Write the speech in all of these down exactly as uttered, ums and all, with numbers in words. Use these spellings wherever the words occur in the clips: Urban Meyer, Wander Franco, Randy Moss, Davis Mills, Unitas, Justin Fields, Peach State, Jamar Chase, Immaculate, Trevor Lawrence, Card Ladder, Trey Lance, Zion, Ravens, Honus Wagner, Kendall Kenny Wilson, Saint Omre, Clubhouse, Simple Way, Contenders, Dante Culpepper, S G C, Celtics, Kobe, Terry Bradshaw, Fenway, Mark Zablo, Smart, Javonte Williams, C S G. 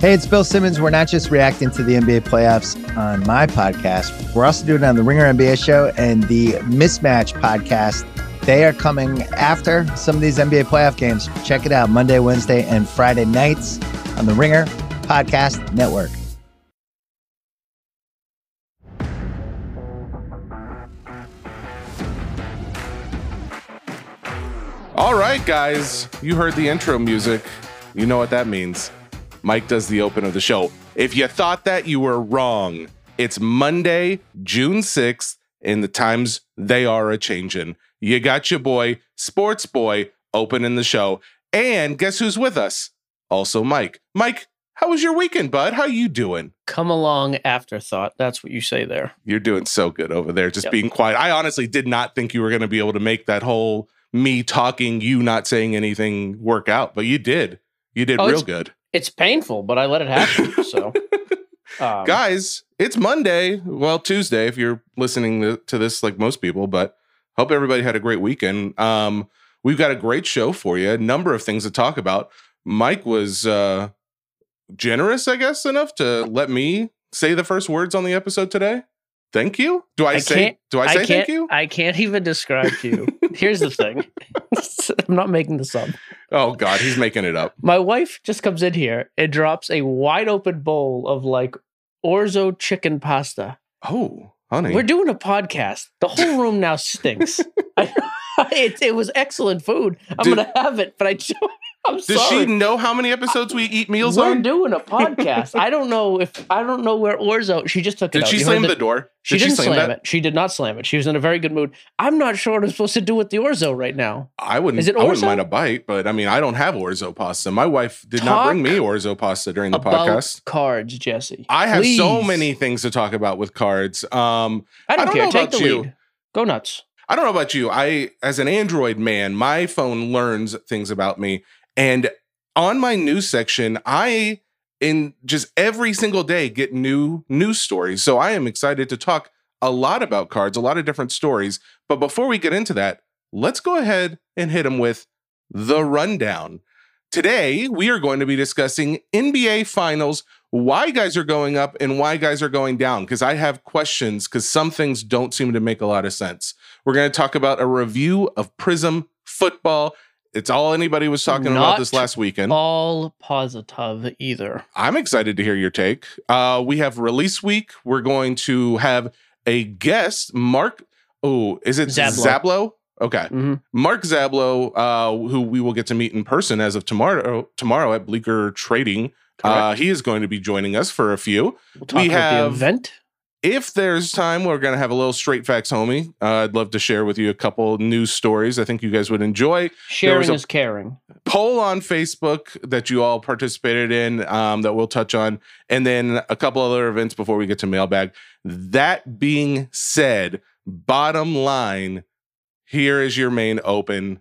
Hey, it's Bill Simmons. We're not just reacting to the N B A playoffs on my podcast. We're also doing it on the Ringer N B A show and the Mismatch podcast. They are coming after some of these N B A playoff games. Check it out Monday, Wednesday, and Friday nights on the Ringer Podcast Network. All right, guys, you heard the intro music. You know what that means. Mike does the open of the show. If you thought that, you were wrong. It's Monday, June sixth, and the times they are a changin'. You got your boy, Sports Boy, opening the show. And guess who's with us? Also Mike. Mike, how was your weekend, bud? How you doing? Come along afterthought. That's what you say there. You're doing so good over there, just yep. being quiet. I honestly did not think you were going to be able to make that whole me talking, you not saying anything work out. But you did. You did oh, real good. It's painful, but I let it happen. So, um, guys, it's Monday. Well, Tuesday, if you're listening to this like most people, but hope everybody had a great weekend. Um, we've got a great show for you. A number of things to talk about. Mike was uh, generous, I guess, enough to let me say the first words on the episode today. Thank you. Do I, I say? Do I say I thank you? I can't even describe to you. Here's the thing. I'm not making this up. Oh God, he's making it up. My wife just comes in here and drops a wide open bowl of like orzo chicken pasta. Oh. Honey. We're doing a podcast. The whole room now stinks. I, it, it was excellent food. I'm going to have it, but I, I'm sorry. Does she know how many episodes we eat meals We're on? We're doing a podcast. I don't know if, I don't know where Orzo, she just took it out. Did she slam the door? She didn't slam it. She did not slam it. She was in a very good mood. I'm not sure what I'm supposed to do with the Orzo right now. I wouldn't, Is it Orzo? I wouldn't mind a bite, but I mean, I don't have Orzo pasta. My wife did talk not bring me Orzo pasta during the about podcast. Cards, Jesse. I have Please. so many things to talk about with cards. Um, I don't, I don't care. Know Take about the you. Lead. Go nuts. I don't know about you. I, as an Android man, my phone learns things about me. And on my news section, I in just every single day get new news stories. So I am excited to talk a lot about cards, a lot of different stories. But before we get into that, let's go ahead and hit them with the rundown. Today, we are going to be discussing N B A Finals, why guys are going up and why guys are going down, because I have questions because some things don't seem to make a lot of sense. We're going to talk about a review of Prizm football. It's all anybody was talking Not about this last weekend. All positive either. I'm excited to hear your take. Uh, we have release week. We're going to have a guest, Mark. Oh, is it Zablo? Zablo? Okay. Mm-hmm. Mark Zablo, uh, who we will get to meet in person as of tomorrow tomorrow at Bleecker Trading. Uh, he is going to be joining us for a few. We'll talk we about have the event. If there's time, we're going to have a little straight facts, homie. Uh, I'd love to share with you a couple news stories I think you guys would enjoy. Sharing is caring. Poll on Facebook that you all participated in um, that we'll touch on. And then a couple other events before we get to mailbag. That being said, bottom line, here is your main open.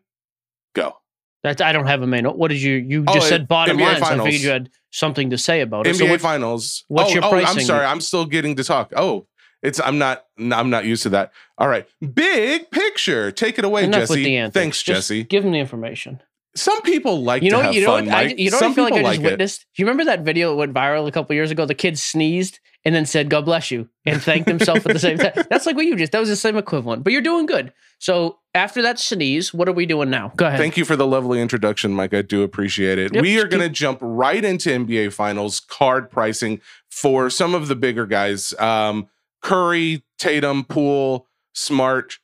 Go. That's, I don't have a main. What did you, you just oh, said bottom line. I figured you had something to say about it. N B A so what, Finals. What's oh, your pricing? Oh, I'm sorry. I'm still getting to talk. Oh, it's, I'm not, I'm not used to that. All right. Big picture. Take it away, Enough Jesse. With the antics. Thanks, just Jesse. Give them the information. Some people like you know, to have you know fun, what, Mike. I, you know Some what I feel like I just like witnessed? It. Do you remember that video that went viral a couple years ago? The kid sneezed and then said, God bless you, and thanked himself at the same time. That's like what you just, that was the same equivalent, but you're doing good. So after that sneeze, what are we doing now? Go ahead. Thank you for the lovely introduction, Mike. I do appreciate it. Yep. We are going to jump right into N B A Finals card pricing for some of the bigger guys. Um, Curry, Tatum, Poole, Smart.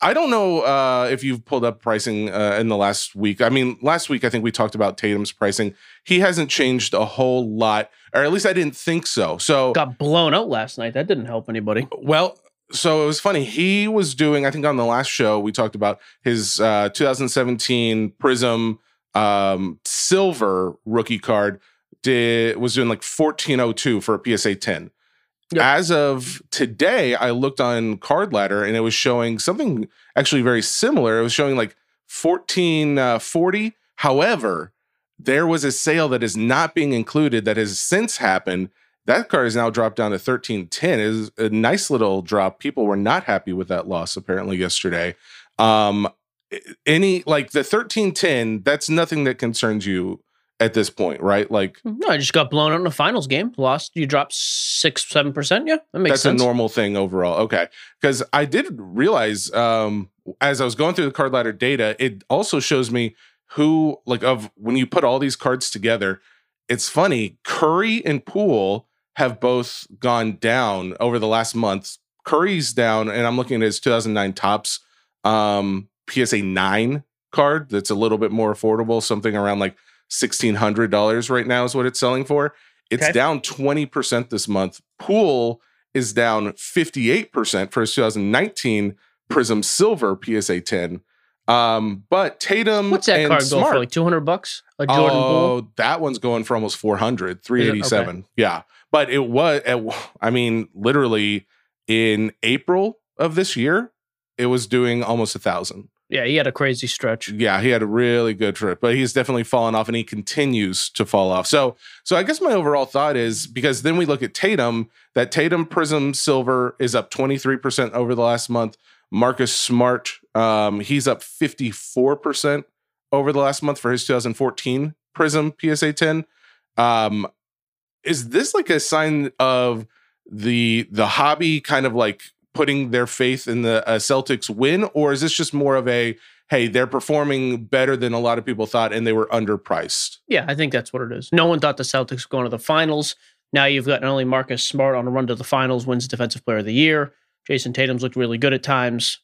I don't know uh, if you've pulled up pricing uh, in the last week. I mean, last week, I think we talked about Tatum's pricing. He hasn't changed a whole lot, or at least I didn't think so. So got blown out last night. That didn't help anybody. Well, so it was funny. He was doing, I think on the last show, we talked about his uh, twenty seventeen Prizm um, silver rookie card did, was doing like fourteen oh two for a P S A ten. Yep. As of today, I looked on Card Ladder and it was showing something actually very similar. It was showing like fourteen forty. However, there was a sale that is not being included that has since happened. That card is now dropped down to thirteen ten. It is a nice little drop. People were not happy with that loss apparently yesterday. Um, any like the thirteen ten, that's nothing that concerns you at this point, right? Like, no, I just got blown out in a finals game. Lost. You dropped six, seven percent. Yeah, that makes that's sense. That's a normal thing overall. Okay, because I did realize um, as I was going through the Card Ladder data, it also shows me who, like, of when you put all these cards together. It's funny. Curry and Poole have both gone down over the last month. Curry's down, and I'm looking at his two thousand nine Topps um, P S A nine card that's a little bit more affordable, something around like sixteen hundred dollars right now is what it's selling for. It's okay. Down twenty percent this month. Poole is down fifty-eight percent for his two thousand nineteen Prizm Silver P S A ten. Um, but Tatum, what's that and card Smart, go for? Like two hundred bucks? A Jordan oh, Bull? That one's going for almost four hundred, three eighty-seven. Okay. Yeah. But it was, it, I mean, literally in April of this year, it was doing almost a thousand. Yeah, he had a crazy stretch. Yeah, he had a really good trip, but he's definitely fallen off, and he continues to fall off. So, so I guess my overall thought is, because then we look at Tatum, that Tatum Prizm Silver is up twenty-three percent over the last month. Marcus Smart, um, he's up fifty-four percent over the last month for his two thousand fourteen Prizm P S A ten. Um, is this like a sign of the the hobby kind of like putting their faith in the uh, Celtics win, or is this just more of a, hey, they're performing better than a lot of people thought and they were underpriced? Yeah, I think that's what it is. No one thought the Celtics were going to the finals. Now you've got not only Marcus Smart on a run to the finals, wins Defensive Player of the Year. Jason Tatum's looked really good at times.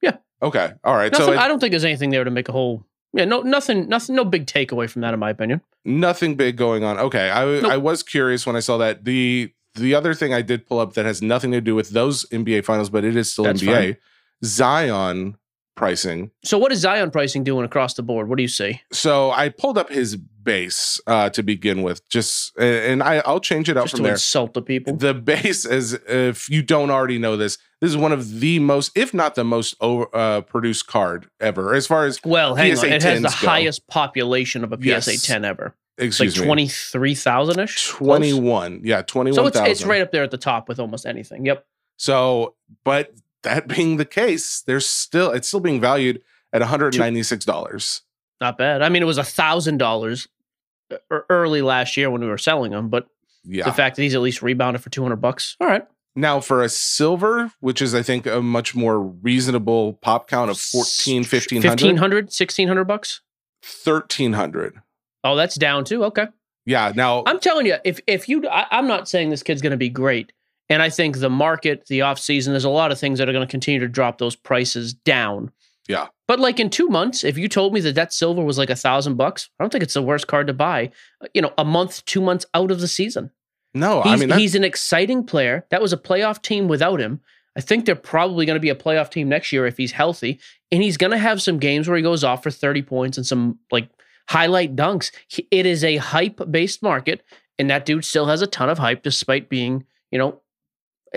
Yeah. Okay. All right. Nothing, so it, I don't think there's anything there to make a whole. Yeah. No. Nothing. Nothing. No big takeaway from that, in my opinion. Nothing big going on. Okay. I nope. I was curious when I saw that. the The other thing I did pull up that has nothing to do with those N B A finals, but it is still That's N B A. Fine. Zion pricing. So what is Zion pricing doing across the board? What do you see? So I pulled up his base uh, to begin with, just and I, I'll change it out just from to there. Insult the people. The base, as if you don't already know this, this is one of the most, if not the most, over, uh, produced card ever. As far as well, hang P S A on, it has the go. highest population of a P S A yes. ten ever. Excuse like twenty-three thousand ish? twenty-one. Yeah, twenty-one thousand. So it's, it's right up there at the top with almost anything. Yep. So, but that being the case, there's still, it's still being valued at one hundred ninety-six dollars. Not bad. I mean, it was one thousand dollars early last year when we were selling them, but yeah. The fact that he's at least rebounded for two hundred bucks. All right. Now for a silver, which is, I think, a much more reasonable pop count of fourteen, fifteen hundred. fifteen hundred, sixteen hundred bucks? thirteen hundred. Oh, that's down too. Okay. Yeah. Now I'm telling you, if if you, I, I'm not saying this kid's going to be great, and I think the market, the off season, there's a lot of things that are going to continue to drop those prices down. Yeah. But like in two months, if you told me that that silver was like a thousand bucks, I don't think it's the worst card to buy. You know, a month, two months out of the season. No, he's, I mean that's... he's an exciting player. That was a playoff team without him. I think they're probably going to be a playoff team next year if he's healthy, and he's going to have some games where he goes off for thirty points and some like. Highlight dunks. It is a hype-based market, and that dude still has a ton of hype despite being, you know,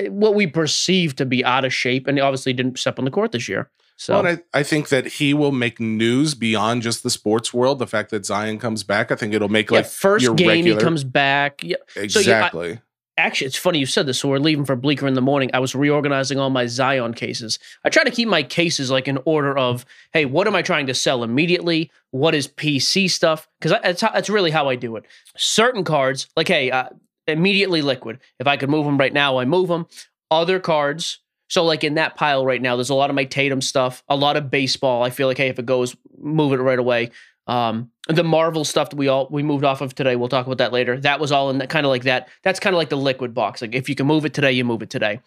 what we perceive to be out of shape, and obviously didn't step on the court this year. So well, and I, I think that he will make news beyond just the sports world. The fact that Zion comes back, I think it'll make like yeah, first your game regular... he comes back. Yeah. Exactly. So, yeah, I, actually, it's funny you said this. So we're leaving for Bleecker in the morning. I was reorganizing all my Zion cases. I try to keep my cases like in order of, hey, what am I trying to sell immediately? What is P C stuff? Because that's, that's really how I do it. Certain cards, like, hey, uh, immediately liquid. If I could move them right now, I move them. Other cards, so like in that pile right now, there's a lot of my Tatum stuff, a lot of baseball. I feel like, hey, if it goes, move it right away. Um, the Marvel stuff that we all we moved off of today, we'll talk about that later. That was all in that kind of like that. That's kind of like the liquid box. Like if you can move it today, you move it today.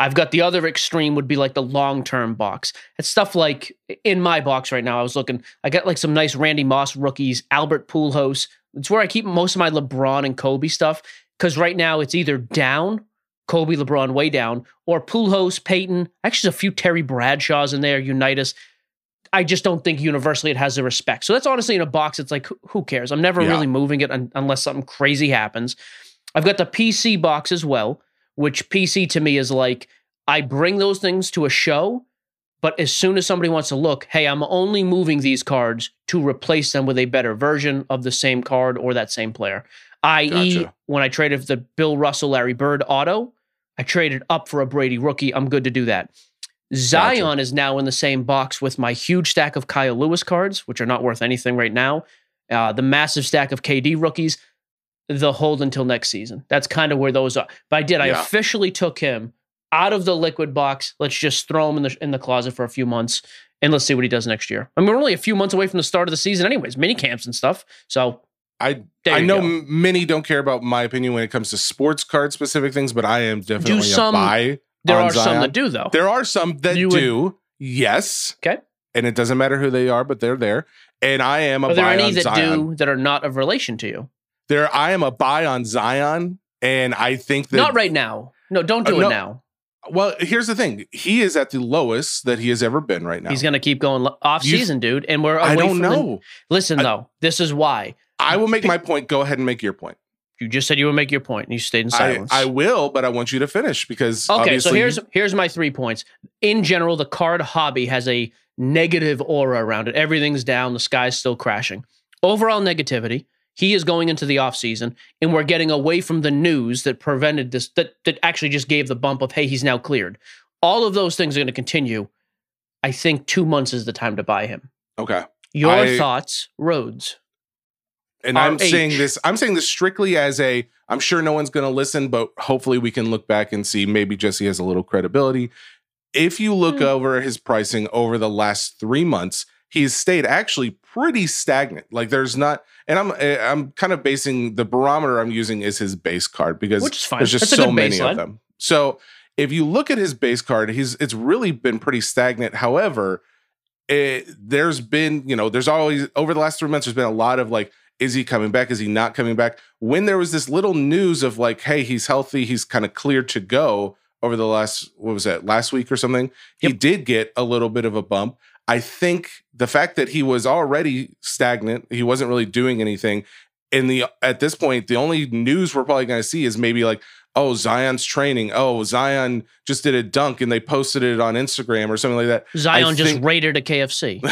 I've got the other extreme would be like the long-term box. It's stuff like in my box right now, I was looking, I got like some nice Randy Moss rookies, Albert Pujols. It's where I keep most of my LeBron and Kobe stuff. Cause right now it's either down, Kobe, LeBron way down, or Pujols, Peyton. Actually, there's a few Terry Bradshaws in there, Unitas. I just don't think universally it has the respect. So that's honestly in a box. It's like, who cares? I'm never yeah. really moving it un- unless something crazy happens. I've got the P C box as well. Which P C to me is like, I bring those things to a show, but as soon as somebody wants to look, hey, I'm only moving these cards to replace them with a better version of the same card or that same player. that is, gotcha. When I traded the Bill Russell, Larry Bird auto, I traded up for a Brady rookie. I'm good to do that. Zion gotcha. Is now in the same box with my huge stack of Kyle Lewis cards, which are not worth anything right now, uh, the massive stack of K D rookies, the hold until next season. That's kind of where those are. But I did. Yeah. I officially took him out of the liquid box. Let's just throw him in the in the closet for a few months, and let's see what he does next year. I mean, we're only a few months away from the start of the season anyways, mini camps and stuff. So I I know go. many don't care about my opinion when it comes to sports card specific things, but I am definitely some, a buy There on are Zion. some that do, though. There are some that you do, would, yes. Okay. And it doesn't matter who they are, but they're there. And I am a are buy on Zion. Are there any that Zion. do that are not of relation to you? There, I am a buy on Zion, and I think that... Not right now. No, don't do uh, it no, now. Well, here's the thing. He is at the lowest that he has ever been right now. He's going to keep going off-season, you, dude, and we're away I don't from know. The, listen, I, though, this is why. I will make my point. Go ahead and make your point. You just said you would make your point, and you stayed in silence. I, I will, but I want you to finish because okay. So here's here's my three points. In general, the card hobby has a negative aura around it. Everything's down. The sky's still crashing. Overall negativity. He is going into the off season, and we're getting away from the news that prevented this. That that actually just gave the bump of hey, he's now cleared. All of those things are going to continue. I think two months is the time to buy him. Okay. Your I, thoughts, Rhodes. And R H. I'm saying this, I'm saying this strictly as a, I'm sure no one's going to listen, but hopefully we can look back and see maybe Jesse has a little credibility. If you look mm. over his pricing over the last three months, he's stayed actually pretty stagnant. Like there's not, and I'm, I'm kind of basing the barometer I'm using is his base card because there's just That's so many line. of them. So if you look at his base card, he's, it's really been pretty stagnant. However, it, there's been, you know, there's always over the last three months, there's been a lot of like, is he coming back? Is he not coming back? When there was this little news of like, hey, he's healthy. He's kind of cleared to go over the last, what was that, last week or something? Yep. He did get a little bit of a bump. I think the fact that he was already stagnant, he wasn't really doing anything. And the at this point, the only news we're probably going to see is maybe like, oh, Zion's training. Oh, Zion just did a dunk and they posted it on Instagram or something like that. Zion I just think- raided a K F C.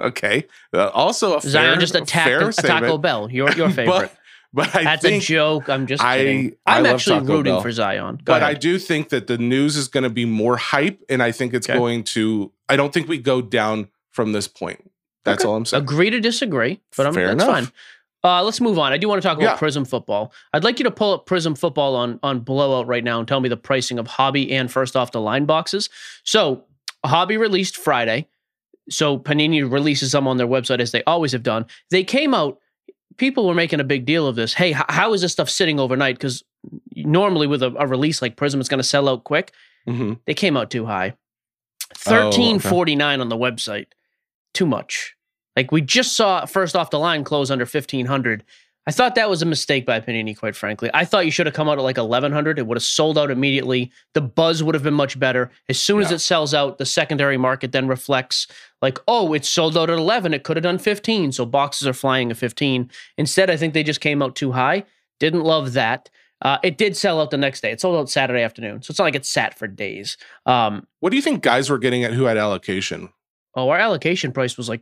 Okay. Uh, also, a fair, Zion just attacked a, a Taco Bell. Your your favorite, but, but I that's think a joke. I'm just I, kidding. I'm I actually rooting Bell. for Zion, Go but ahead. I do think that the news is going to be more hype, and I think it's okay. going to. I don't think we go down from this point. That's okay. all I'm saying. Agree to disagree, but I'm, that's enough. fine. Uh, let's move on. I do want to talk about yeah. Prizm football. I'd like you to pull up Prizm football on on Blowout right now and tell me the pricing of hobby and first off the line boxes. So hobby released Friday. So Panini releases them on their website as they always have done. They came out, people were making a big deal of this. Hey, h- how is this stuff sitting overnight? Because normally with a, a release like Prizm, it's going to sell out quick. Mm-hmm. They came out too high. thirteen forty-nine oh, okay. on the website. Too much. Like we just saw first off the line close under fifteen hundred. I thought that was a mistake by Panini, quite frankly. I thought you should have come out at like eleven hundred. It would have sold out immediately. The buzz would have been much better. As soon yeah. as it sells out, the secondary market then reflects like, oh, it sold out at eleven. It could have done fifteen. So boxes are flying at fifteen. Instead, I think they just came out too high. Didn't love that. Uh, it did sell out the next day. It sold out Saturday afternoon. So it's not like it sat for days. Um, what do you think guys were getting at who had allocation? Oh, our allocation price was like,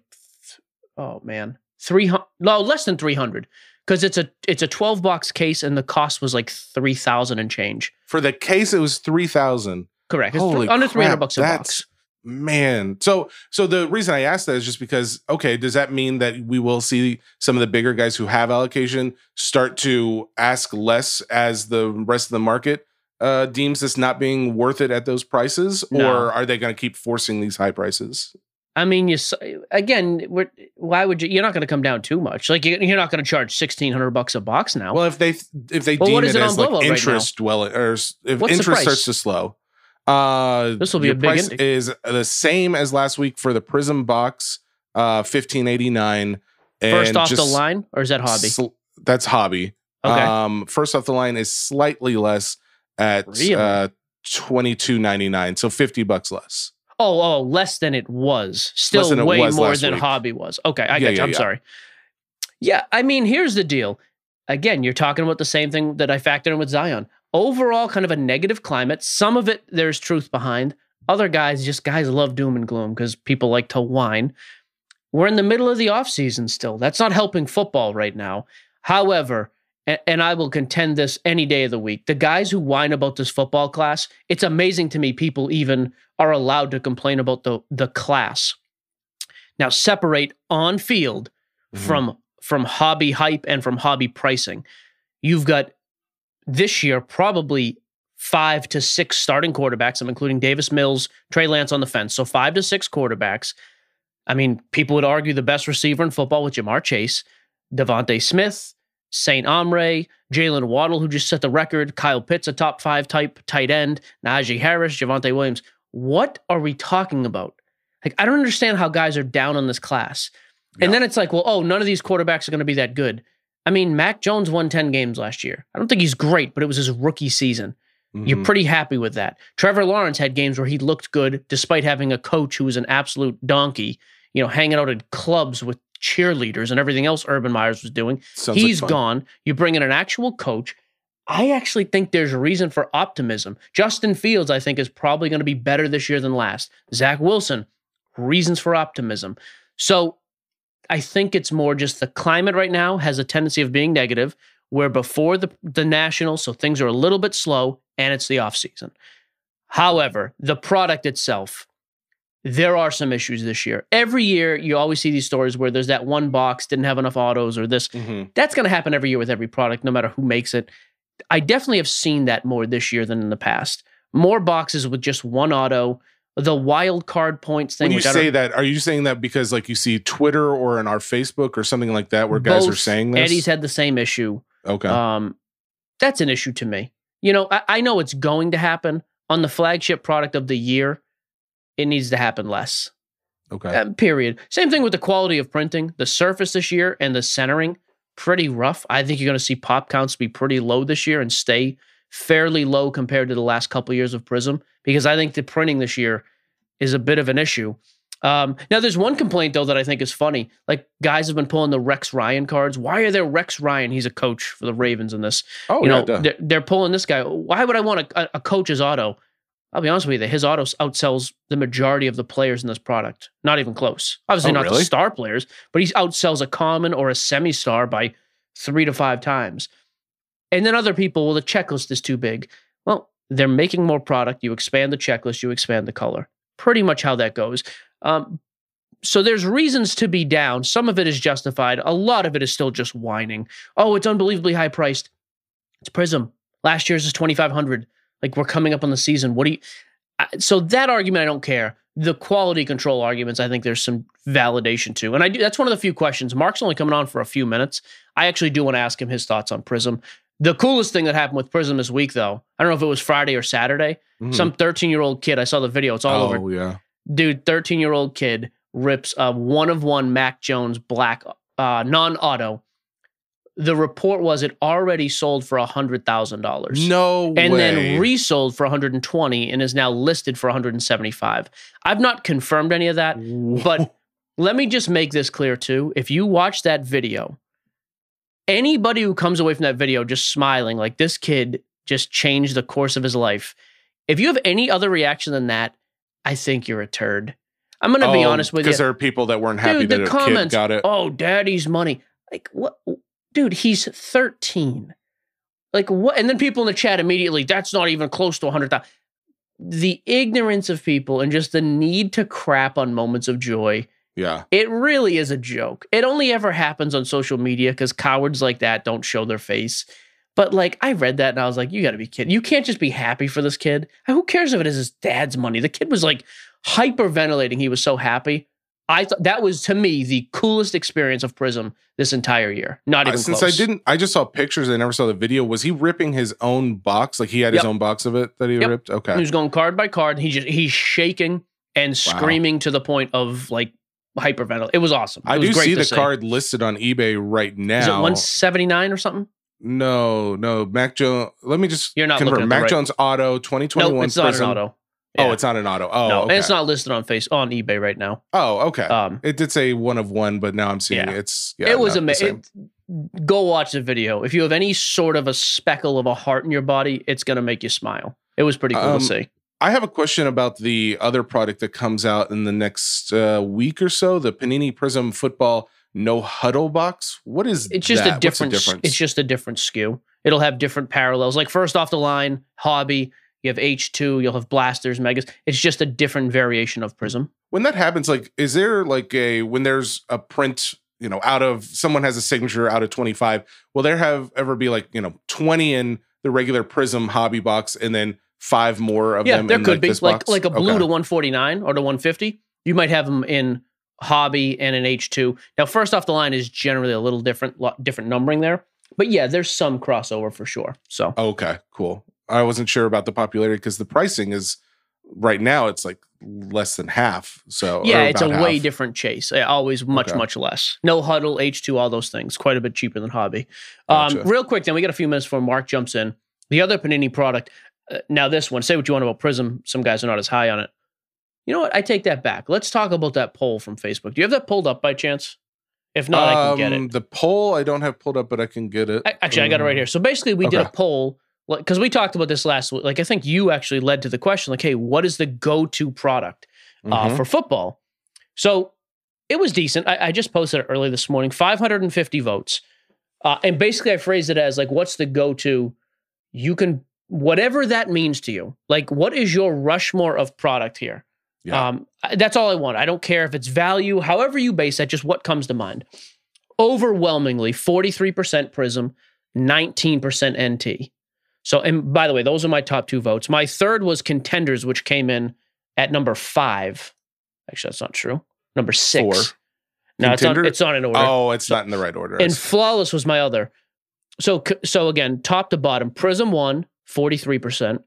oh, man, three hundred. No, less than three hundred. Because it's a it's a twelve box case and the cost was like three thousand and change. For the case, it was three thousand. Correct. It's Holy th- under three hundred bucks a box. Man, so so the reason I asked that is just because okay, does that mean that we will see some of the bigger guys who have allocation start to ask less as the rest of the market uh, deems this not being worth it at those prices, or no. are they going to keep forcing these high prices? I mean, you again. We're, why would you? You're not going to come down too much. Like you're not going to charge sixteen hundred bucks a box now. Well, if they if they well, deem it, it as like interest, right well, or if What's interest starts to slow, uh, this will be a big price ending. Is the same as last week for the Prizm box, uh, fifteen eighty nine. First off the line, or is that hobby? Sl- that's hobby. Okay. Um, first off the line is slightly less at really? uh, twenty two ninety nine, so fifty bucks less. Oh, oh, less than it was. Still way was more than week. Hobby was. Okay, I yeah, get you. Yeah, I'm yeah. sorry. Yeah, I mean, here's the deal. Again, you're talking about the same thing that I factored in with Zion. Overall, kind of a negative climate. Some of it, there's truth behind. Other guys, just guys love doom and gloom because people like to whine. We're in the middle of the offseason still. That's not helping football right now. However, and, and I will contend this any day of the week, the guys who whine about this football class, it's amazing to me people even are allowed to complain about the, the class. Now separate on field mm-hmm. from from hobby hype and from hobby pricing. You've got this year probably five to six starting quarterbacks. I'm including Davis Mills, Trey Lance on the fence. So five to six quarterbacks. I mean, people would argue the best receiver in football with Jamar Chase, Devontae Smith, Saint Omre, Jalen Waddle, who just set the record, Kyle Pitts, a top five type tight end, Najee Harris, Javonte Williams. What are we talking about? Like, I don't understand how guys are down on this class. No. And then it's like, well, oh, none of these quarterbacks are going to be that good. I mean, Mac Jones won ten games last year. I don't think he's great, but it was his rookie season. Mm-hmm. You're pretty happy with that. Trevor Lawrence had games where he looked good, despite having a coach who was an absolute donkey, you know, hanging out at clubs with cheerleaders and everything else Urban Myers was doing. Sounds He's like gone. You bring in an actual coach. I actually think there's a reason for optimism. Justin Fields, I think, is probably going to be better this year than last. Zach Wilson, reasons for optimism. So I think it's more just the climate right now has a tendency of being negative, where before the, the national, so things are a little bit slow, and it's the offseason. However, the product itself, there are some issues this year. Every year, you always see these stories where there's that one box, didn't have enough autos or this. Mm-hmm. That's going to happen every year with every product, no matter who makes it. I definitely have seen that more this year than in the past. More boxes with just one auto. The wild card points thing. When you say that, are you saying that because like you see Twitter or in our Facebook or something like that where guys are saying this? Eddie's had the same issue. Okay. Um, that's an issue to me. You know, I, I know it's going to happen. On the flagship product of the year, it needs to happen less. Okay. Uh, period. Same thing with the quality of printing. The surface this year and the centering, pretty rough. I think you're going to see pop counts be pretty low this year and stay fairly low compared to the last couple of years of Prizm, because I think the printing this year is a bit of an issue. Um, now, there's one complaint, though, that I think is funny. Like, guys have been pulling the Rex Ryan cards. Why are there Rex Ryan? He's a coach for the Ravens in this. Oh, you know, yeah, they're, they're pulling this guy. Why would I want a, a coach's auto? I'll be honest with you, his auto outsells the majority of the players in this product. Not even close. Obviously, oh, not really? The star players, but he outsells a common or a semi-star by three to five times. And then other people, well, the checklist is too big. Well, they're making more product. You expand the checklist, you expand the color. Pretty much how that goes. Um, so there's reasons to be down. Some of it is justified. A lot of it is still just whining. Oh, it's unbelievably high priced. It's Prizm. Last year's is twenty-five hundred dollars. Like, we're coming up on the season. What do you... I, so that argument, I don't care. The quality control arguments, I think there's some validation to. And I do. That's one of the few questions. Mark's only coming on for a few minutes. I actually do want to ask him his thoughts on Prizm. The coolest thing that happened with Prizm this week, though, I don't know if it was Friday or Saturday, mm. some thirteen-year-old kid, I saw the video, it's all oh, over. Oh, yeah. Dude, thirteen-year-old kid rips a one-of-one Mac Jones black uh, non-auto. The report was it already sold for one hundred thousand dollars. No and way. And then resold for one hundred twenty and is now listed for one hundred seventy-five. I've not confirmed any of that, Whoa. But let me just make this clear, too. If you watch that video... Anybody who comes away from that video just smiling, like this kid just changed the course of his life. If you have any other reaction than that, I think you're a turd. I'm going to oh, be honest with you. Because there are people that weren't happy dude, that the a comments, kid got it. Oh, daddy's money. Like, what? Dude, he's thirteen. Like, what? And then people in the chat immediately, that's not even close to one hundred thousand dollars. The ignorance of people and just the need to crap on moments of joy. Yeah, it really is a joke. It only ever happens on social media because cowards like that don't show their face. But like, I read that and I was like, you got to be kidding. You can't just be happy for this kid. Who cares if it is his dad's money? The kid was like hyperventilating. He was so happy. I thought that was, to me, the coolest experience of Prizm this entire year. Not even uh, since close. I didn't. I just saw pictures. I never saw the video. Was he ripping his own box? Like he had yep. his own box of it that he yep. ripped. Okay, he was going card by card. He just he's shaking and wow. screaming to the point of like. Hyperventilate. It was awesome. It I was do great see the see. Card listed on eBay right now. Is it one seventy-nine or something? No, no. Mac Jones. Let me just You're not confirm. At Mac right. Jones Auto twenty twenty-one. Nope, it's not Prizm. An auto. Yeah. Oh, it's not an auto. Oh, no. Okay. And it's not listed on face on eBay right now. Oh, okay. Um, it did say one of one, but now I'm seeing yeah. it's. Yeah, it was amazing. Go watch the video. If you have any sort of a speckle of a heart in your body, it's going to make you smile. It was pretty cool um, to see. I have a question about the other product that comes out in the next uh, week or so, the Panini Prizm Football No Huddle Box. What is it's just that? A different, What's the difference? It's just a different S K U. It'll have different parallels. Like first off the line, Hobby, you have H two, you'll have Blasters, Megas. It's just a different variation of Prizm. When that happens, like, is there like a, when there's a print you know, out of someone has a signature out of twenty-five, will there have ever be like, you know, twenty in the regular Prizm hobby box and then five more of yeah, them? Yeah, there in could like be this like box? Like a blue okay. to one forty-nine or to one fifty. You might have them in hobby and an H two. Now, first off the line is generally a little different, lot, different numbering there. But yeah, there's some crossover for sure. So okay, cool. I wasn't sure about the popularity because the pricing is right now it's like less than half. So yeah, it's a half. way different chase. Always much, okay. much less. No huddle, H two, all those things. Quite a bit cheaper than hobby. Gotcha. Um, real quick, then we got a few minutes before Mark jumps in. The other Panini product, uh, now this one, say what you want about Prizm. Some guys are not as high on it. You know what? I take that back. Let's talk about that poll from Facebook. Do you have that pulled up by chance? If not, um, I can get it. The poll I don't have pulled up, but I can get it. I, actually, um, I got it right here. So basically, we okay. did a poll because we talked about this last week. Like, I think you actually led to the question, like, hey, what is the go-to product uh, mm-hmm. for football? So it was decent. I, I just posted it early this morning. five hundred fifty votes. Uh, and basically, I phrased it as, like, what's the go-to? You can, whatever that means to you. Like, what is your Rushmore of product here? Yeah. Um, that's all I want. I don't care if it's value, however you base that, just what comes to mind. Overwhelmingly, forty-three percent Prizm, nineteen percent N T. So, and by the way, those are my top two votes. My third was Contenders, which came in at number five. Actually, that's not true. Number six. Four. No, it's not, it's not in order. Oh, it's so, not in the right order. And Flawless was my other. So, so again, top to bottom, Prizm won, forty-three percent.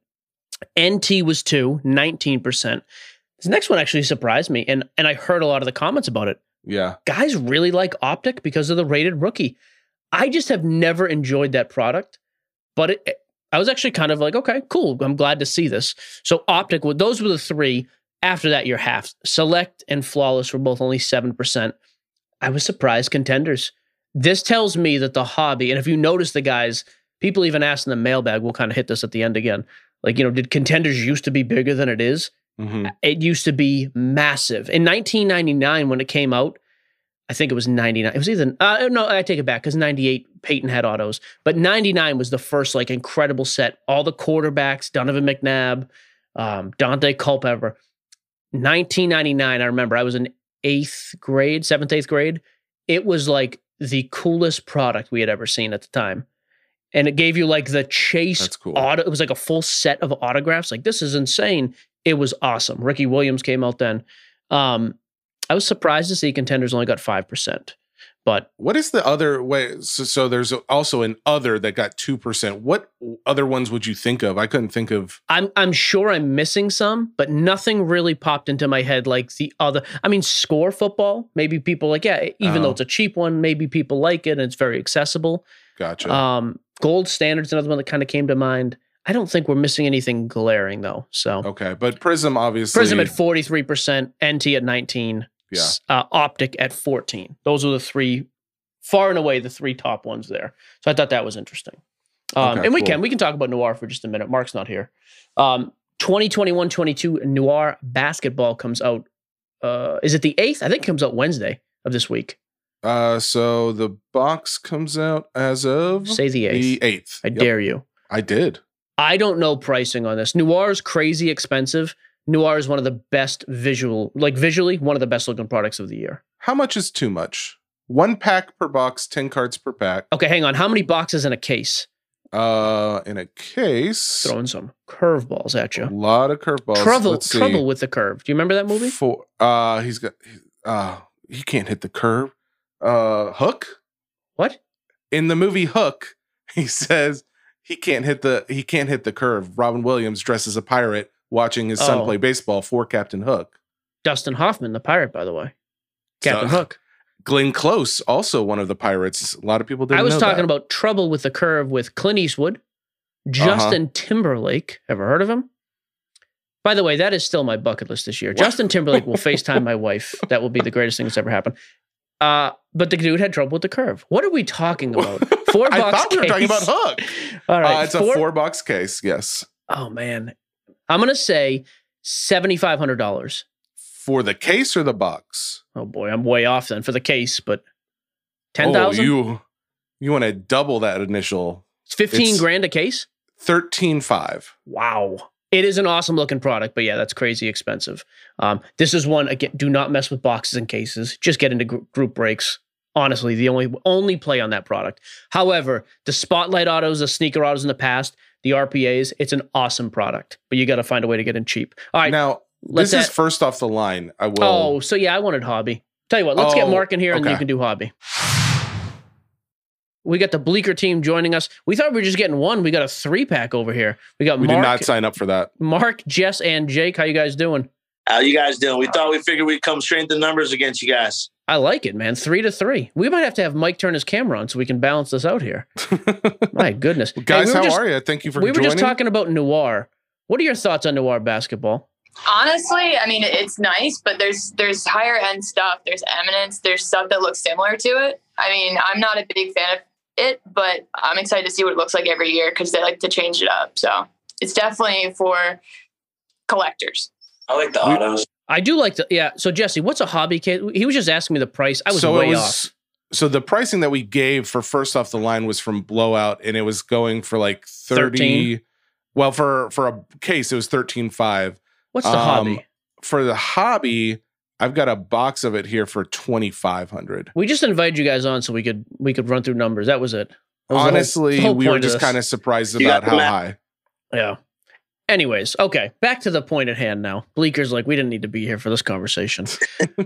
N T was two, nineteen percent. This next one actually surprised me, and and I heard a lot of the comments about it. Yeah. Guys really like Optic because of the rated rookie. I just have never enjoyed that product, but it, I was actually kind of like, okay, cool. I'm glad to see this. So Optic, well, those were the three. After that, your halves. Select and Flawless were both only seven percent. I was surprised Contenders. This tells me that the hobby, and if you notice the guys, people even asked in the mailbag, we'll kind of hit this at the end again. Like, you know, did Contenders used to be bigger than it is? Mm-hmm. It used to be massive. In nineteen ninety-nine, when it came out, I think it was ninety-nine. It was either, uh, no, I take it back, because ninety-eight, Peyton had autos. But ninety-nine was the first, like, incredible set. All the quarterbacks, Donovan McNabb, um, Dante Culpepper. nineteen ninety-nine, I remember, I was in eighth grade, seventh, eighth grade. It was, like, the coolest product we had ever seen at the time. And it gave you, like, the chase That's cool. auto. It was, like, a full set of autographs. Like, this is insane. It was awesome. Ricky Williams came out then. Um, I was surprised to see Contenders only got five percent. But what is the other way? So, so there's also an other that got two percent. What other ones would you think of? I couldn't think of. I'm I'm sure I'm missing some, but nothing really popped into my head like the other. I mean, Score football. Maybe people like, yeah, even oh. though it's a cheap one, maybe people like it and it's very accessible. Gotcha. Um, Gold Standard's another one that kind of came to mind. I don't think we're missing anything glaring, though. So okay, but Prizm obviously Prizm at forty-three percent, N T at nineteen, yeah, uh, Optic at fourteen. Those are the three, far and away the three top ones there. So I thought that was interesting. Um, okay, and we cool. can we can talk about Noir for just a minute. Mark's not here. Um, twenty twenty-one twenty-two Noir basketball comes out. Uh, is it the eighth? I think it comes out Wednesday of this week. Uh, so the box comes out as of say the eighth. The eighth. I yep. dare you. I did. I don't know pricing on this. Noir is crazy expensive. Noir is one of the best visual, like visually, one of the best looking products of the year. How much is too much? One pack per box, ten cards per pack. Okay, hang on. How many boxes in a case? Uh, in a case. Throwing some curveballs at you. A lot of curveballs. Trouble, trouble with the curve. Do you remember that movie? For, uh, he's got, uh, he can't hit the curve. Uh, Hook? What? In the movie Hook, he says... He can't hit the he can't hit the curve. Robin Williams dressed as a pirate watching his oh. son play baseball for Captain Hook. Dustin Hoffman, the pirate, by the way. Captain so, Hook. Glenn Close, also one of the pirates. A lot of people didn't know I was know talking that. about Trouble with the Curve with Clint Eastwood, Justin uh-huh. Timberlake. Ever heard of him? By the way, that is still my bucket list this year. What? Justin Timberlake will FaceTime my wife. That will be the greatest thing that's ever happened. Uh, but the dude had trouble with the curve. What are we talking about? Four box case. I thought we were talking about Hook. All right, uh, it's four, a four box case, yes. Oh, man. I'm going to say seven thousand five hundred dollars. For the case or the box? Oh, boy, I'm way off then for the case, but ten thousand dollars? Oh, you you want to double that initial. It's fifteen grand a case? thirteen five. Wow. It is an awesome looking product, but yeah, that's crazy expensive. Um, this is one, again, do not mess with boxes and cases. Just get into gr- group breaks. honestly, the only only play on that product. However, the spotlight autos, the sneaker autos in the past, the R P As, it's an awesome product, but you got to find a way to get in cheap. All right. Now, this that, is first off the line. I will. Oh, so yeah, I wanted hobby. Tell you what, let's oh, get Mark in here, okay, and you can do hobby. We got the Bleecker team joining us. We thought we were just getting one. We got a three-pack over here. We got we Mark. We did not sign up for that. Mark, Jess, and Jake, how you guys doing? How you guys doing? We thought we figured we'd come straight into numbers against you guys. I like it, man. Three to three. We might have to have Mike turn his camera on so we can balance this out here. My goodness. Well, guys, hey, we how just, are you? Thank you for we joining. We were just talking about Noir. What are your thoughts on Noir basketball? Honestly, I mean, it's nice, but there's there's higher end stuff. There's Eminence. There's stuff that looks similar to it. I mean, I'm not a big fan of it, but I'm excited to see what it looks like every year because they like to change it up. So it's definitely for collectors. I like the autos. I do like the, yeah. So Jesse, what's a hobby case? He was just asking me the price. I was so way it was, off. So the pricing that we gave for first off the line was from Blowout, and it was going for like thirty. thirteen Well, for for a case, it was thirteen five. What's the um, hobby? For the hobby, I've got a box of it here for twenty-five hundred dollars. We just invited you guys on so we could we could run through numbers. That was it. That was Honestly, the whole, the whole we were just kind of surprised about how map. high. Yeah. Anyways, okay. Back to the point at hand now. Bleecker's like, we didn't need to be here for this conversation.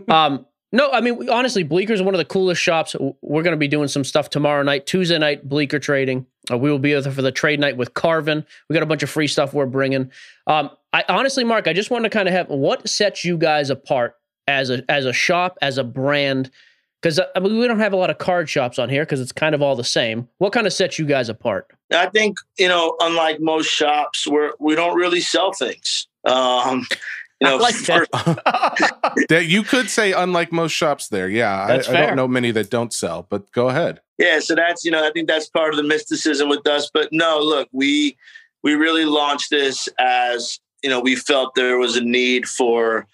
um, no, I mean, we, honestly, Bleecker's one of the coolest shops. We're going to be doing some stuff tomorrow night, Tuesday night, Bleecker Trading. Uh, we will be there for the trade night with Carvin. We got a bunch of free stuff we're bringing. Um, I honestly, Mark, I just want to kind of have what sets you guys apart as a as a shop, as a brand, because I mean, we don't have a lot of card shops on here because it's kind of all the same. What kind of sets you guys apart? I think, you know, unlike most shops, we we don't really sell things. Um, you know, I like that. First, that you could say unlike most shops there. Yeah, I, I don't know many that don't sell, but go ahead. Yeah, so that's, you know, I think that's part of the mysticism with us. But no, look, we we really launched this as, you know, we felt there was a need for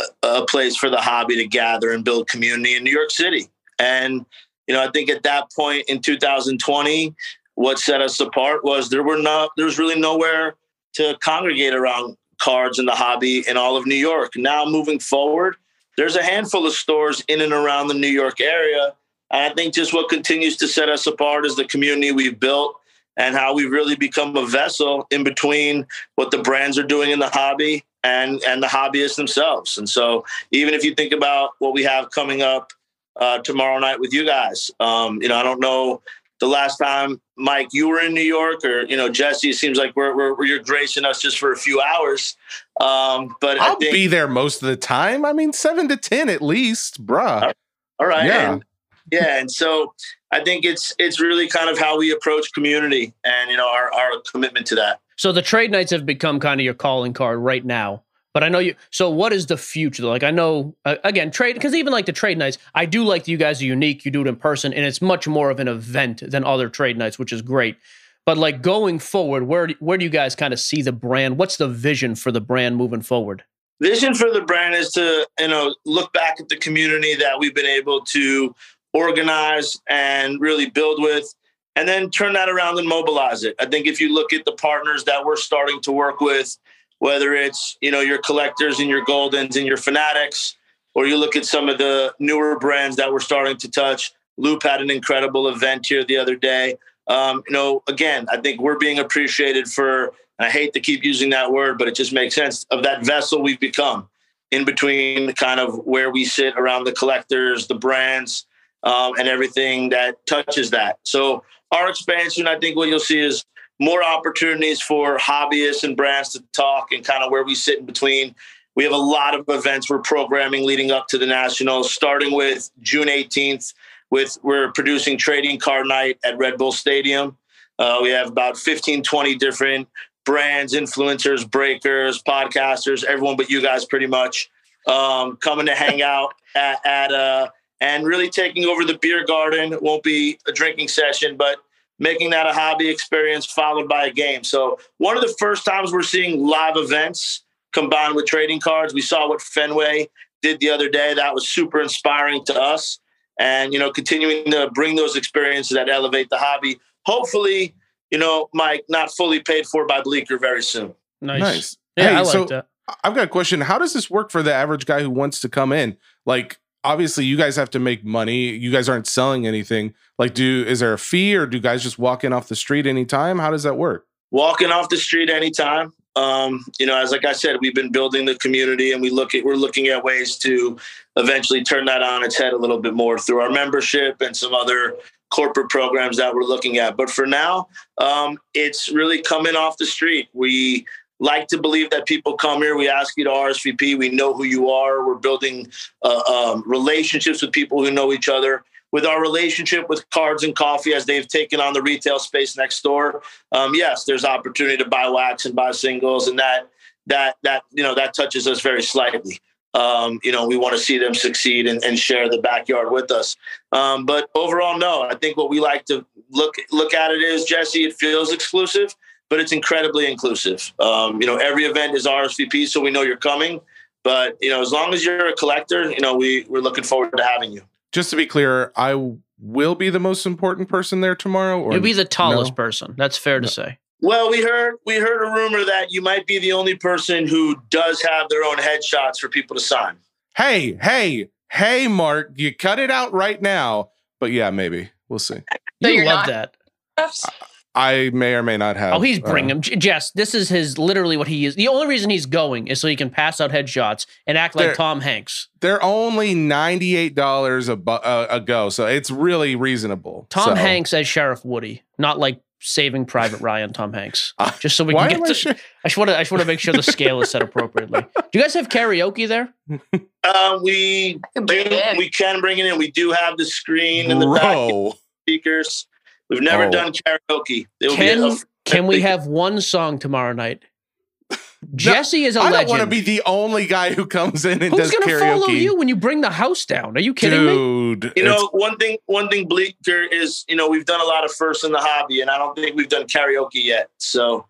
a, a place for the hobby to gather and build community in New York City. And, you know, I think at that point in two thousand twenty, what set us apart was there were not, there was really nowhere to congregate around cards and the hobby in all of New York. Now moving forward, there's a handful of stores in and around the New York area. And I think just what continues to set us apart is the community we've built and how we've really become a vessel in between what the brands are doing in the hobby and, and the hobbyists themselves. And so even if you think about what we have coming up uh, tomorrow night with you guys, um, you know, I don't know the last time, Mike, you were in New York or, you know, Jesse, it seems like we're, we're, you're gracing us just for a few hours. Um, but I'll I think, be there most of the time. I mean, seven to ten at least, bruh. All right. Yeah. And, yeah. And so I think it's it's really kind of how we approach community and, you know, our, our commitment to that. So the trade nights have become kind of your calling card right now. But I know you. So what is the future? Like, I know, uh, again, trade, because even like the trade nights, I do like that you guys are unique. You do it in person and it's much more of an event than other trade nights, which is great. But like going forward, where, where do you guys kind of see the brand? What's the vision for the brand moving forward? Vision for the brand is to, you know, look back at the community that we've been able to organize and really build with, and then turn that around and mobilize it. I think if you look at the partners that we're starting to work with, whether it's, you know, your collectors and your Goldens and your Fanatics, or you look at some of the newer brands that we're starting to touch. Loop had an incredible event here the other day. Um, you know, again, I think we're being appreciated for, and I hate to keep using that word, but it just makes sense of that vessel we've become in between kind of where we sit around the collectors, the brands, Um, and everything that touches that. So our expansion, I think what you'll see is more opportunities for hobbyists and brands to talk and kind of where we sit in between. We have a lot of events we're programming leading up to the Nationals, starting with June eighteenth with we're producing Trading Card Night at Red Bull Stadium. Uh, we have about fifteen, twenty different brands, influencers, breakers, podcasters, everyone but you guys pretty much um, coming to hang out at, at uh and really taking over the beer garden. It won't be a drinking session, but making that a hobby experience followed by a game. So one of the first times we're seeing live events combined with trading cards. We saw what Fenway did the other day. That was super inspiring to us. And, you know, continuing to bring those experiences that elevate the hobby. Hopefully, you know, Mike, not fully paid for by Bleecker very soon. Nice. nice. Yeah, hey, I like so that. I've got a question. How does this work for the average guy who wants to come in? Like, obviously you guys have to make money. You guys aren't selling anything. Like, do is there a fee, or do guys just walk in off the street anytime? How does that work? Walking off the street anytime. Um, you know, as like I said, we've been building the community, and we look at we're looking at ways to eventually turn that on its head a little bit more through our membership and some other corporate programs that we're looking at. But for now, um, it's really coming off the street. We like to believe that people come here. We ask you to R S V P. We know who you are. We're building uh, um, relationships with people who know each other. With our relationship with Cards and Coffee, as they've taken on the retail space next door, um, yes, there's opportunity to buy wax and buy singles, and that that that you know that touches us very slightly. Um, you know, we want to see them succeed and, and share the backyard with us. Um, but overall, no, I think what we like to look look at it is, Jesse, it feels exclusive, but it's incredibly inclusive. Um, you know, every event is R S V P, so we know you're coming. But you know, as long as you're a collector, you know, we we're looking forward to having you. Just to be clear, I will be the most important person there tomorrow? Or you'll be the tallest no? person. That's fair no. to say. Well, we heard we heard a rumor that you might be the only person who does have their own headshots for people to sign. Hey, hey, hey, Mark, you cut it out right now. But yeah, maybe. We'll see. No, you love not. that. I may or may not have. Oh, he's bringing uh, him. Jess, this is his, literally what he is. The only reason he's going is so he can pass out headshots and act like Tom Hanks. They're only ninety-eight dollars a, bu- uh, a go, so it's really reasonable. Tom so. Hanks as Sheriff Woody, not like Saving Private Ryan Tom Hanks. Uh, just so we can get to... Sure? I just want to I just want to make sure the scale is set appropriately. Do you guys have karaoke there? Uh, we, do, we can bring it in. We do have the screen and the back speakers. We've never oh. done karaoke. It'll can be can we have one song tomorrow night? Jesse no, is a I legend. I don't want to be the only guy who comes in and Who's does karaoke. Who's going to follow you when you bring the house down? Are you kidding Dude, me? You know, one thing, one thing Bleecker is, you know, we've done a lot of firsts in the hobby, and I don't think we've done karaoke yet. So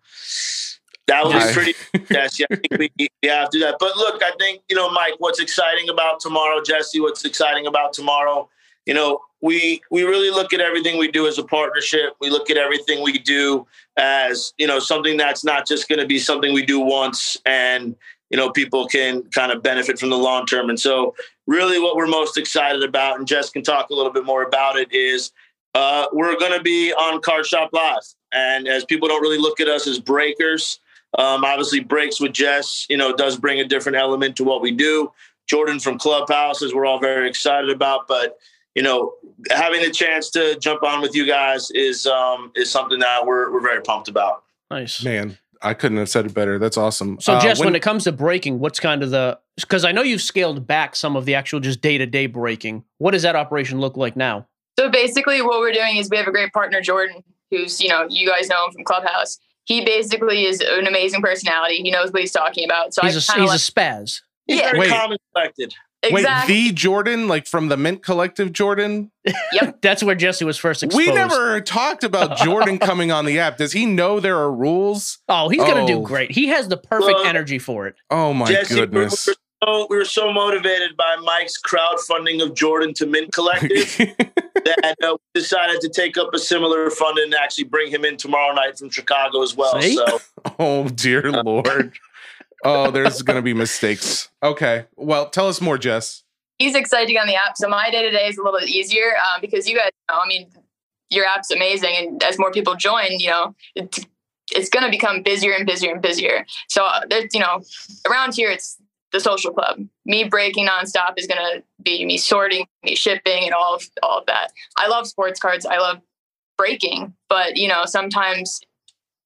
that would be I, pretty Jesse. I think we, we have to do that. But look, I think, you know, Mike, what's exciting about tomorrow, Jesse, what's exciting about tomorrow, you know, We we really look at everything we do as a partnership. We look at everything we do as, you know, something that's not just going to be something we do once and, you know, people can kind of benefit from the long term. And so really what we're most excited about, and Jess can talk a little bit more about it, is uh, we're going to be on Card Shop Live. And as people don't really look at us as breakers, um, obviously Breaks with Jess, you know, does bring a different element to what we do. Jordan from Clubhouse, as we're all very excited about, but you know, having the chance to jump on with you guys is um, is something that we're we're very pumped about. Nice, man. I couldn't have said it better. That's awesome. So, uh, Jess, when, when it comes to breaking, what's kind of the because I know you've scaled back some of the actual just day to day breaking. What does that operation look like now? So basically, what we're doing is we have a great partner, Jordan, who's you know you guys know him from Clubhouse. He basically is an amazing personality. He knows what he's talking about. So he's I a, he's like, a spaz. He's yeah. very Wait. calm and collected. Exactly. Wait, the Jordan, like from the Mint Collective Jordan? Yep, that's where Jesse was first exposed. We never talked about Jordan coming on the app. Does he know there are rules? Oh, he's oh. going to do great. He has the perfect well, energy for it. Oh, my Jesse, goodness. We were, so, we were so motivated by Mike's crowdfunding of Jordan to Mint Collective that uh, we decided to take up a similar fund and actually bring him in tomorrow night from Chicago as well. So. Oh, dear Lord. Oh, there's going to be mistakes. Okay. Well, tell us more, Jess. He's exciting on the app. So my day-to-day is a little bit easier um, because you guys know, I mean, your app's amazing. And as more people join, you know, it's, it's going to become busier and busier and busier. So, you know, around here, it's the social club. Me breaking nonstop is going to be me sorting, me shipping, and all of, all of that. I love sports cards. I love breaking. But, you know, sometimes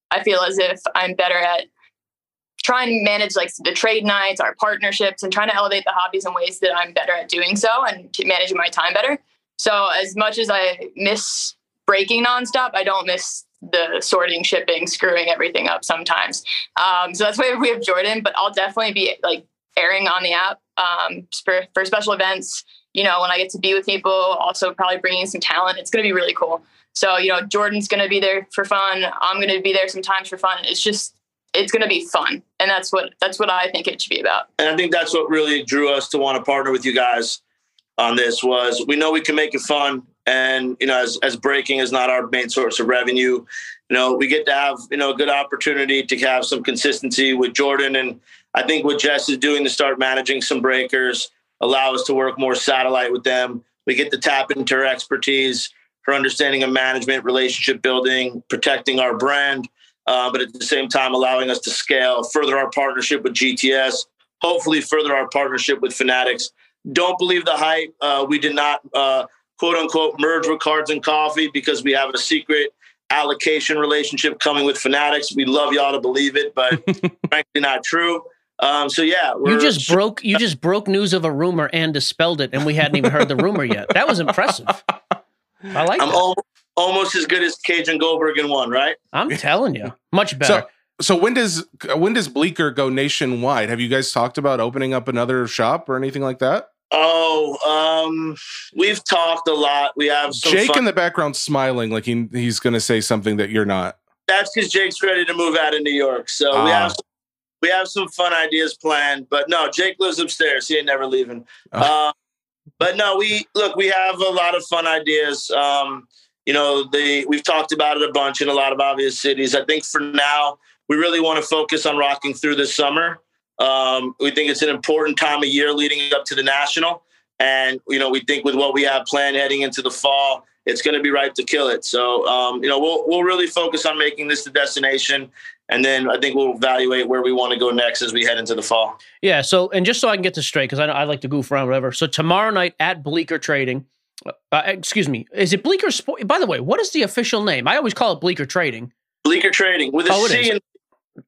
I feel as if I'm better at try and manage like the trade nights, our partnerships, and trying to elevate the hobbies in ways that I'm better at doing so and managing my time better. So as much as I miss breaking nonstop, I don't miss the sorting, shipping, screwing everything up sometimes. Um, so that's why we have Jordan, but I'll definitely be like airing on the app um, for, for special events. You know, when I get to be with people, also probably bringing some talent, it's going to be really cool. So, you know, Jordan's going to be there for fun. I'm going to be there sometimes for fun. It's just, it's going to be fun. And that's what, that's what I think it should be about. And I think that's what really drew us to want to partner with you guys on this was we know we can make it fun. And, you know, as, as breaking is not our main source of revenue, you know, we get to have, you know, a good opportunity to have some consistency with Jordan. And I think what Jess is doing to start managing some breakers, allow us to work more satellite with them. We get to tap into her expertise, her understanding of management, relationship building, protecting our brand, uh, but at the same time allowing us to scale, further our partnership with G T S, hopefully further our partnership with Fanatics. Don't believe the hype. Uh, we did not, uh, quote unquote, merge with Cards and Coffee because we have a secret allocation relationship coming with Fanatics. We love y'all to believe it, but frankly, not true. Um, so yeah, we're you just broke, you just broke news of a rumor and dispelled it. And we hadn't even heard the rumor yet. That was impressive. I like I'm that. Al- almost as good as Cajun Goldberg in one, right? I'm telling you, much better. So- So when does when does Bleecker go nationwide? Have you guys talked about opening up another shop or anything like that? Oh, um, we've talked a lot. We have some Jake fun- in the background smiling like he, he's going to say something that you're not. That's because Jake's ready to move out of New York. So ah. we have we have some fun ideas planned. But no, Jake lives upstairs. He ain't never leaving. Oh. Um, but no, we look. We have a lot of fun ideas. Um, you know, the we've talked about it a bunch in a lot of obvious cities. I think for now, we really want to focus on rocking through this summer. Um, we think it's an important time of year leading up to the National. And, you know, we think with what we have planned heading into the fall, it's going to be ripe to kill it. So, um, you know, we'll we'll really focus on making this the destination. And then I think we'll evaluate where we want to go next as we head into the fall. Yeah. So, and just so I can get this straight, because I, I like to goof around, whatever. So tomorrow night at Bleecker Trading, uh, excuse me, is it Bleecker Sport? By the way, what is the official name? I always call it Bleecker Trading. Bleecker Trading with a oh, C in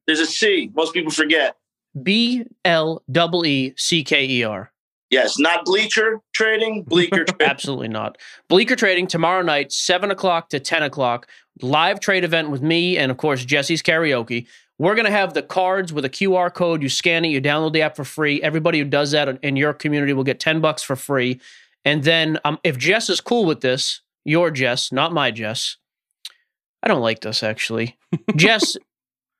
There's a C. Most people forget. B L E E C K E R. Yes, not Bleacher Trading, Bleecker Trading. Absolutely not. Bleecker Trading tomorrow night, seven o'clock to ten o'clock. Live trade event with me and, of course, Jesse's Karaoke. We're going to have the cards with a Q R code. You scan it. You download the app for free. Everybody who does that in your community will get ten bucks for free. And then um, if Jess is cool with this, your Jess, not my Jess. I don't like this, actually. Jess...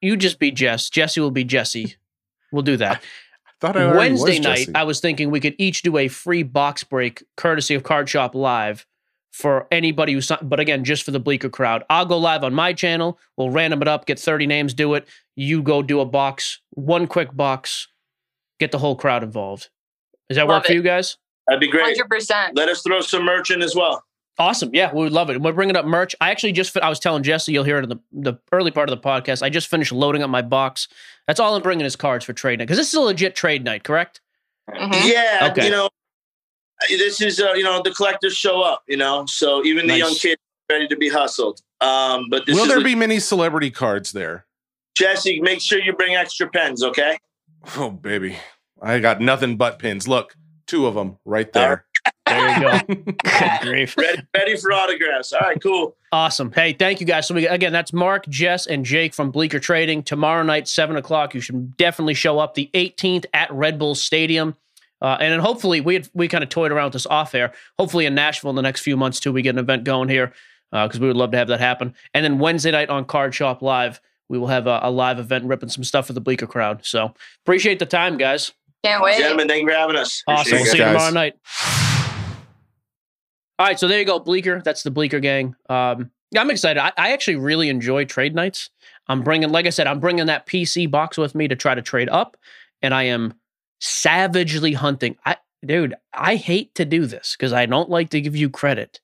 You just be Jess. Jesse will be Jesse. We'll do that. I thought I Wednesday was night, Jesse. I was thinking we could each do a free box break courtesy of Card Shop Live for anybody who signed, but again, just for the Bleecker crowd. I'll go live on my channel. We'll random it up, get thirty names, do it. You go do a box, one quick box, get the whole crowd involved. Does that love work it. For you guys? That'd be great. one hundred percent. Let us throw some merch in as well. Awesome. Yeah, we would love it. We're bringing up merch. I actually just, I was telling Jesse, you'll hear it in the, the early part of the podcast. I just finished loading up my box. That's all I'm bringing is cards for trade night. Because this is a legit trade night, correct? Mm-hmm. Yeah. Okay. You know, this is, uh, you know, the collectors show up, you know, so even the nice. Young kids ready to be hustled. Um, but this Will is there le- be many celebrity cards there? Jesse, make sure you bring extra pens, okay? Oh, baby. I got nothing but pens. Look, two of them right there. Uh, There you go. Good grief. Ready, ready for autographs. All right, cool. Awesome. Hey, thank you guys. So we, again, that's Mark, Jess, and Jake from Bleecker Trading. Tomorrow night, seven o'clock. You should definitely show up the eighteenth at Red Bull Stadium. Uh, and then hopefully, we had, we kind of toyed around with this off air. Hopefully in Nashville in the next few months, too, we get an event going here because uh, we would love to have that happen. And then Wednesday night on Card Shop Live, we will have a, a live event ripping some stuff for the Bleecker crowd. So appreciate the time, guys. Can't wait. Gentlemen, thank you for having us. Awesome. We'll see you tomorrow night. All right, so there you go, Bleecker. That's the Bleecker gang. Um, yeah, I'm excited. I, I actually really enjoy trade nights. I'm bringing, like I said, I'm bringing that P C box with me to try to trade up, and I am savagely hunting. I, dude, I hate to do this because I don't like to give you credit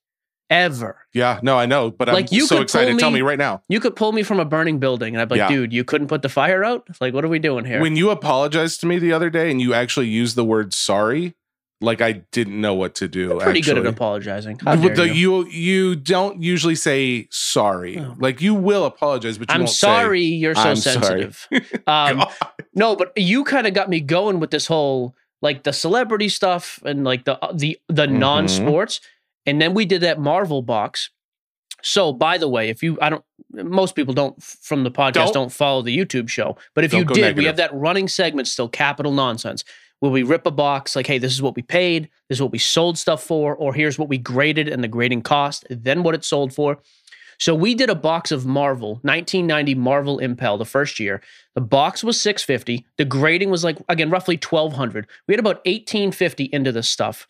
ever. Yeah, no, I know, but like I'm you so excited. Me, Tell me right now. You could pull me from a burning building, and I'd be like, yeah. dude, you couldn't put the fire out? Like, what are we doing here? When you apologized to me the other day and you actually used the word sorry, like I didn't know what to do. You're pretty actually. good at apologizing. How dare the, you? you you don't usually say sorry. Oh. Like you will apologize, but you I'm won't sorry. Say, you're so I'm sensitive. um, no, but you kind of got me going with this whole like the celebrity stuff and like the the the mm-hmm. non-sports, and then we did that Marvel box. So, by the way, if you, I don't, most people don't from the podcast don't, don't follow the YouTube show, but if don't you did, negative. We have that running segment still, Capital Nonsense. Will we rip a box like, hey, this is what we paid, this is what we sold stuff for, or here's what we graded and the grading cost, then what it sold for. So we did a box of Marvel, nineteen ninety Marvel Impel, the first year. The box was six hundred fifty dollars. The grading was like, again, roughly twelve hundred dollars. We had about eighteen fifty into this stuff.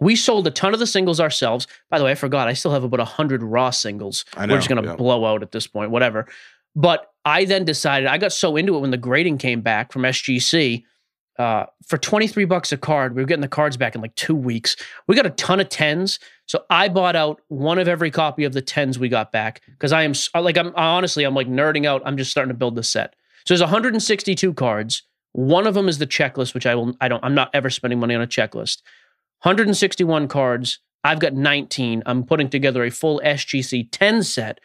We sold a ton of the singles ourselves. By the way, I forgot, I still have about one hundred raw singles. I know, We're just going to yeah. blow out at this point, whatever. But I then decided, I got so into it when the grading came back from S G C, Uh, for twenty-three bucks a card, we were getting the cards back in like two weeks. We got a ton of tens. So I bought out one of every copy of the tens we got back because I am like, I'm honestly, I'm like nerding out. I'm just starting to build this set. So there's one hundred sixty-two cards. One of them is the checklist, which I will, I don't, I'm not ever spending money on a checklist. one hundred sixty-one cards. I've got nineteen. I'm putting together a full S G C ten set.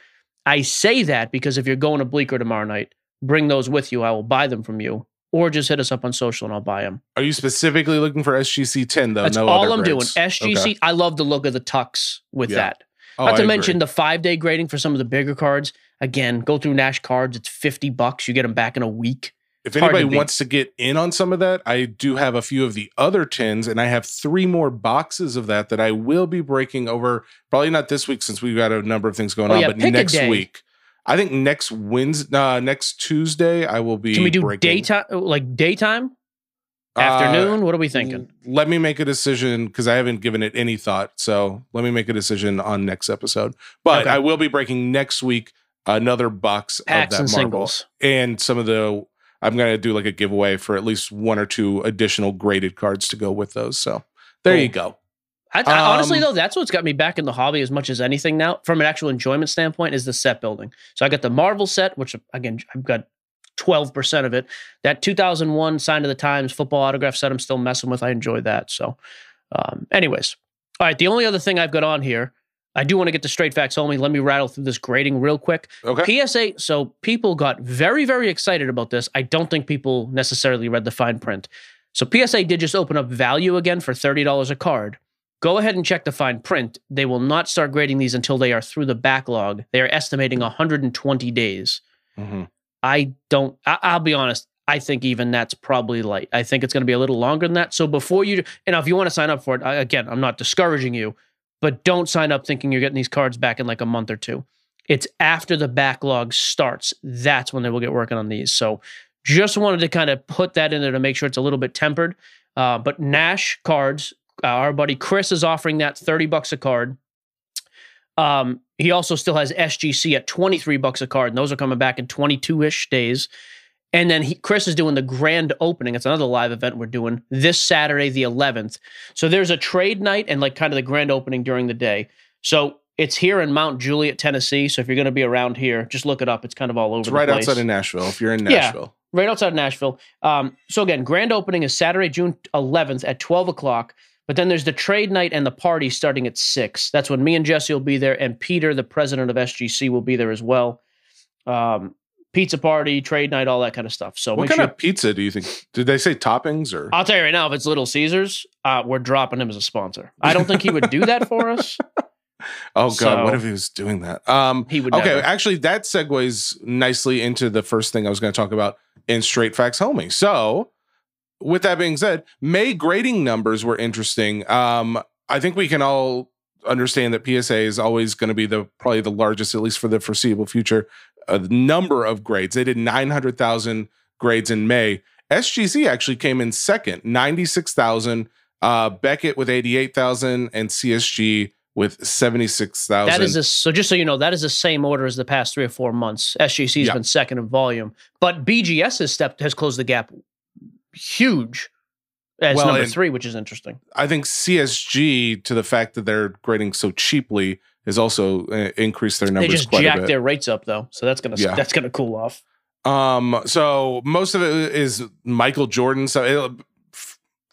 I say that because if you're going to Bleecker tomorrow night, bring those with you. I will buy them from you. Or just hit us up on social and I'll buy them. Are you specifically looking for S G C ten though? That's no all other I'm grades. Doing. S G C, okay. I love the look of the tux with yeah. that. Oh, Not to I mention agree. The five-day grading for some of the bigger cards. Again, go through Nash Cards. It's fifty bucks. You get them back in a week. If it's anybody to wants to get in on some of that, I do have a few of the other tins, and I have three more boxes of that that I will be breaking over. Probably not this week since we've got a number of things going oh, on, yeah, but next week. I think next Wednesday, uh, next Tuesday, I will be. Can we do breaking. daytime, like daytime, afternoon? Uh, what are we thinking? Let me make a decision because I haven't given it any thought. So let me make a decision on next episode. But okay. I will be breaking next week another box Packs of that and Marvel singles. And some of the. I'm gonna do like a giveaway for at least one or two additional graded cards to go with those. So there cool. you go. I, I, um, honestly, though, that's what's got me back in the hobby as much as anything now, from an actual enjoyment standpoint, is the set building. So I got the Marvel set, which, again, I've got twelve percent of it. That two thousand one Sign of the Times football autograph set I'm still messing with. I enjoy that. So um, anyways, all right, the only other thing I've got on here, I do want to get to straight facts only. Let me rattle through this grading real quick. Okay. P S A, so people got very, very excited about this. I don't think people necessarily read the fine print. So P S A did just open up value again for thirty dollars a card. Go ahead and check the fine print. They will not start grading these until they are through the backlog. They are estimating one hundred twenty days. Mm-hmm. I don't, I, I'll be honest, I think even that's probably light. I think it's going to be a little longer than that. So before you, and if you want to sign up for it, I, again, I'm not discouraging you, but don't sign up thinking you're getting these cards back in like a month or two. It's after the backlog starts. That's when they will get working on these. So just wanted to kind of put that in there to make sure it's a little bit tempered. Uh, but Nash Cards, Uh, our buddy Chris is offering that thirty bucks a card. Um, he also still has S G C at twenty-three bucks a card, and those are coming back in twenty-two-ish days. And then he, Chris is doing the grand opening. It's another live event we're doing this Saturday, the eleventh. So there's a trade night and like kind of the grand opening during the day. So it's here in Mount Juliet, Tennessee. So if you're going to be around here, just look it up. It's kind of all over it's the right place. It's right outside of Nashville, if you're in Nashville. Yeah, right outside of Nashville. Um, so again, grand opening is Saturday, June eleventh at twelve o'clock. But then there's the trade night and the party starting at six. That's when me and Jesse will be there, and Peter, the president of S G C, will be there as well. Um, pizza party, trade night, all that kind of stuff. So, what kind sure, of pizza do you think? Did they say toppings or? I'll tell you right now, if it's Little Caesars, uh, we're dropping him as a sponsor. I don't think he would do that for us. Oh God! So, what if he was doing that? Um, he would. Okay, never. Actually, that segues nicely into the first thing I was going to talk about in Straight Facts, Homie. So. With that being said, May grading numbers were interesting. Um, I think we can all understand that P S A is always going to be the probably the largest, at least for the foreseeable future, uh, number of grades. They did nine hundred thousand grades in May. S G C actually came in second, ninety-six thousand. Uh, Beckett with eighty-eight thousand and C S G with seventy-six thousand. That is a, so just so you know, that is the same order as the past three or four months. S G C has yeah. been second in volume, but B G S has stepped has closed the gap. Huge as well, number three, which is interesting. I think C S G, to the fact that they're grading so cheaply, has also uh, increased their numbers. They just quite jacked their rates up, though, so that's gonna yeah. that's gonna cool off. Um, so most of it is Michael Jordan. So it,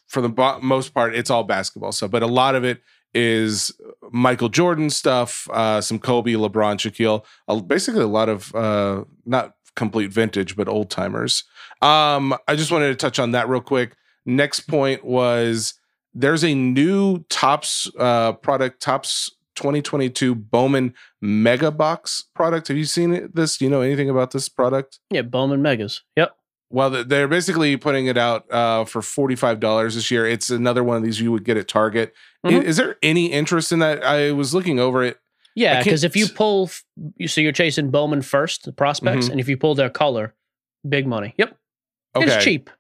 for the bo- most part, it's all basketball. So, but a lot of it is Michael Jordan stuff, uh, some Kobe, LeBron, Shaquille, uh, basically a lot of uh, not complete vintage, but old timers. Um, I just wanted to touch on that real quick. Next point was there's a new Topps uh, product, Topps twenty twenty-two Bowman Mega Box product. Have you seen it, this? Do you know anything about this product? Yeah, Bowman Megas. Yep. Well, they're basically putting it out uh, for forty-five dollars this year. It's another one of these you would get at Target. Mm-hmm. Is, is there any interest in that? I was looking over it. Yeah, because if you pull, so you're chasing Bowman first, the prospects, mm-hmm. and if you pull their color, big money. Yep. Okay. It's cheap.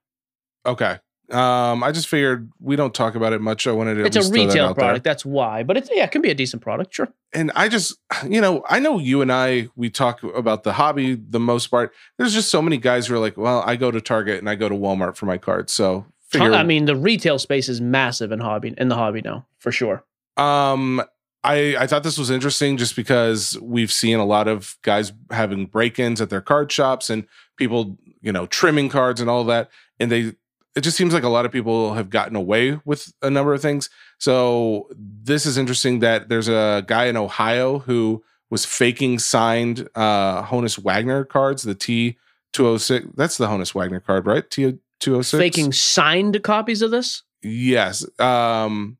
Okay. Um, I just figured we don't talk about it much. I wanted to. It's a retail that product. There. That's why. But it's yeah, it can be a decent product, sure. And I just, you know, I know you and I we talk about the hobby the most part. There's just so many guys who are like, well, I go to Target and I go to Walmart for my cards. So figure. I mean, the retail space is massive in hobby in the hobby now, for sure. Um, I, I thought this was interesting just because we've seen a lot of guys having break-ins at their card shops and people, you know, trimming cards and all that. And they, it just seems like a lot of people have gotten away with a number of things. So this is interesting that there's a guy in Ohio who was faking signed uh, Honus Wagner cards, the T two oh six. That's the Honus Wagner card, right? T two oh six? Faking signed copies of this? Yes. Um,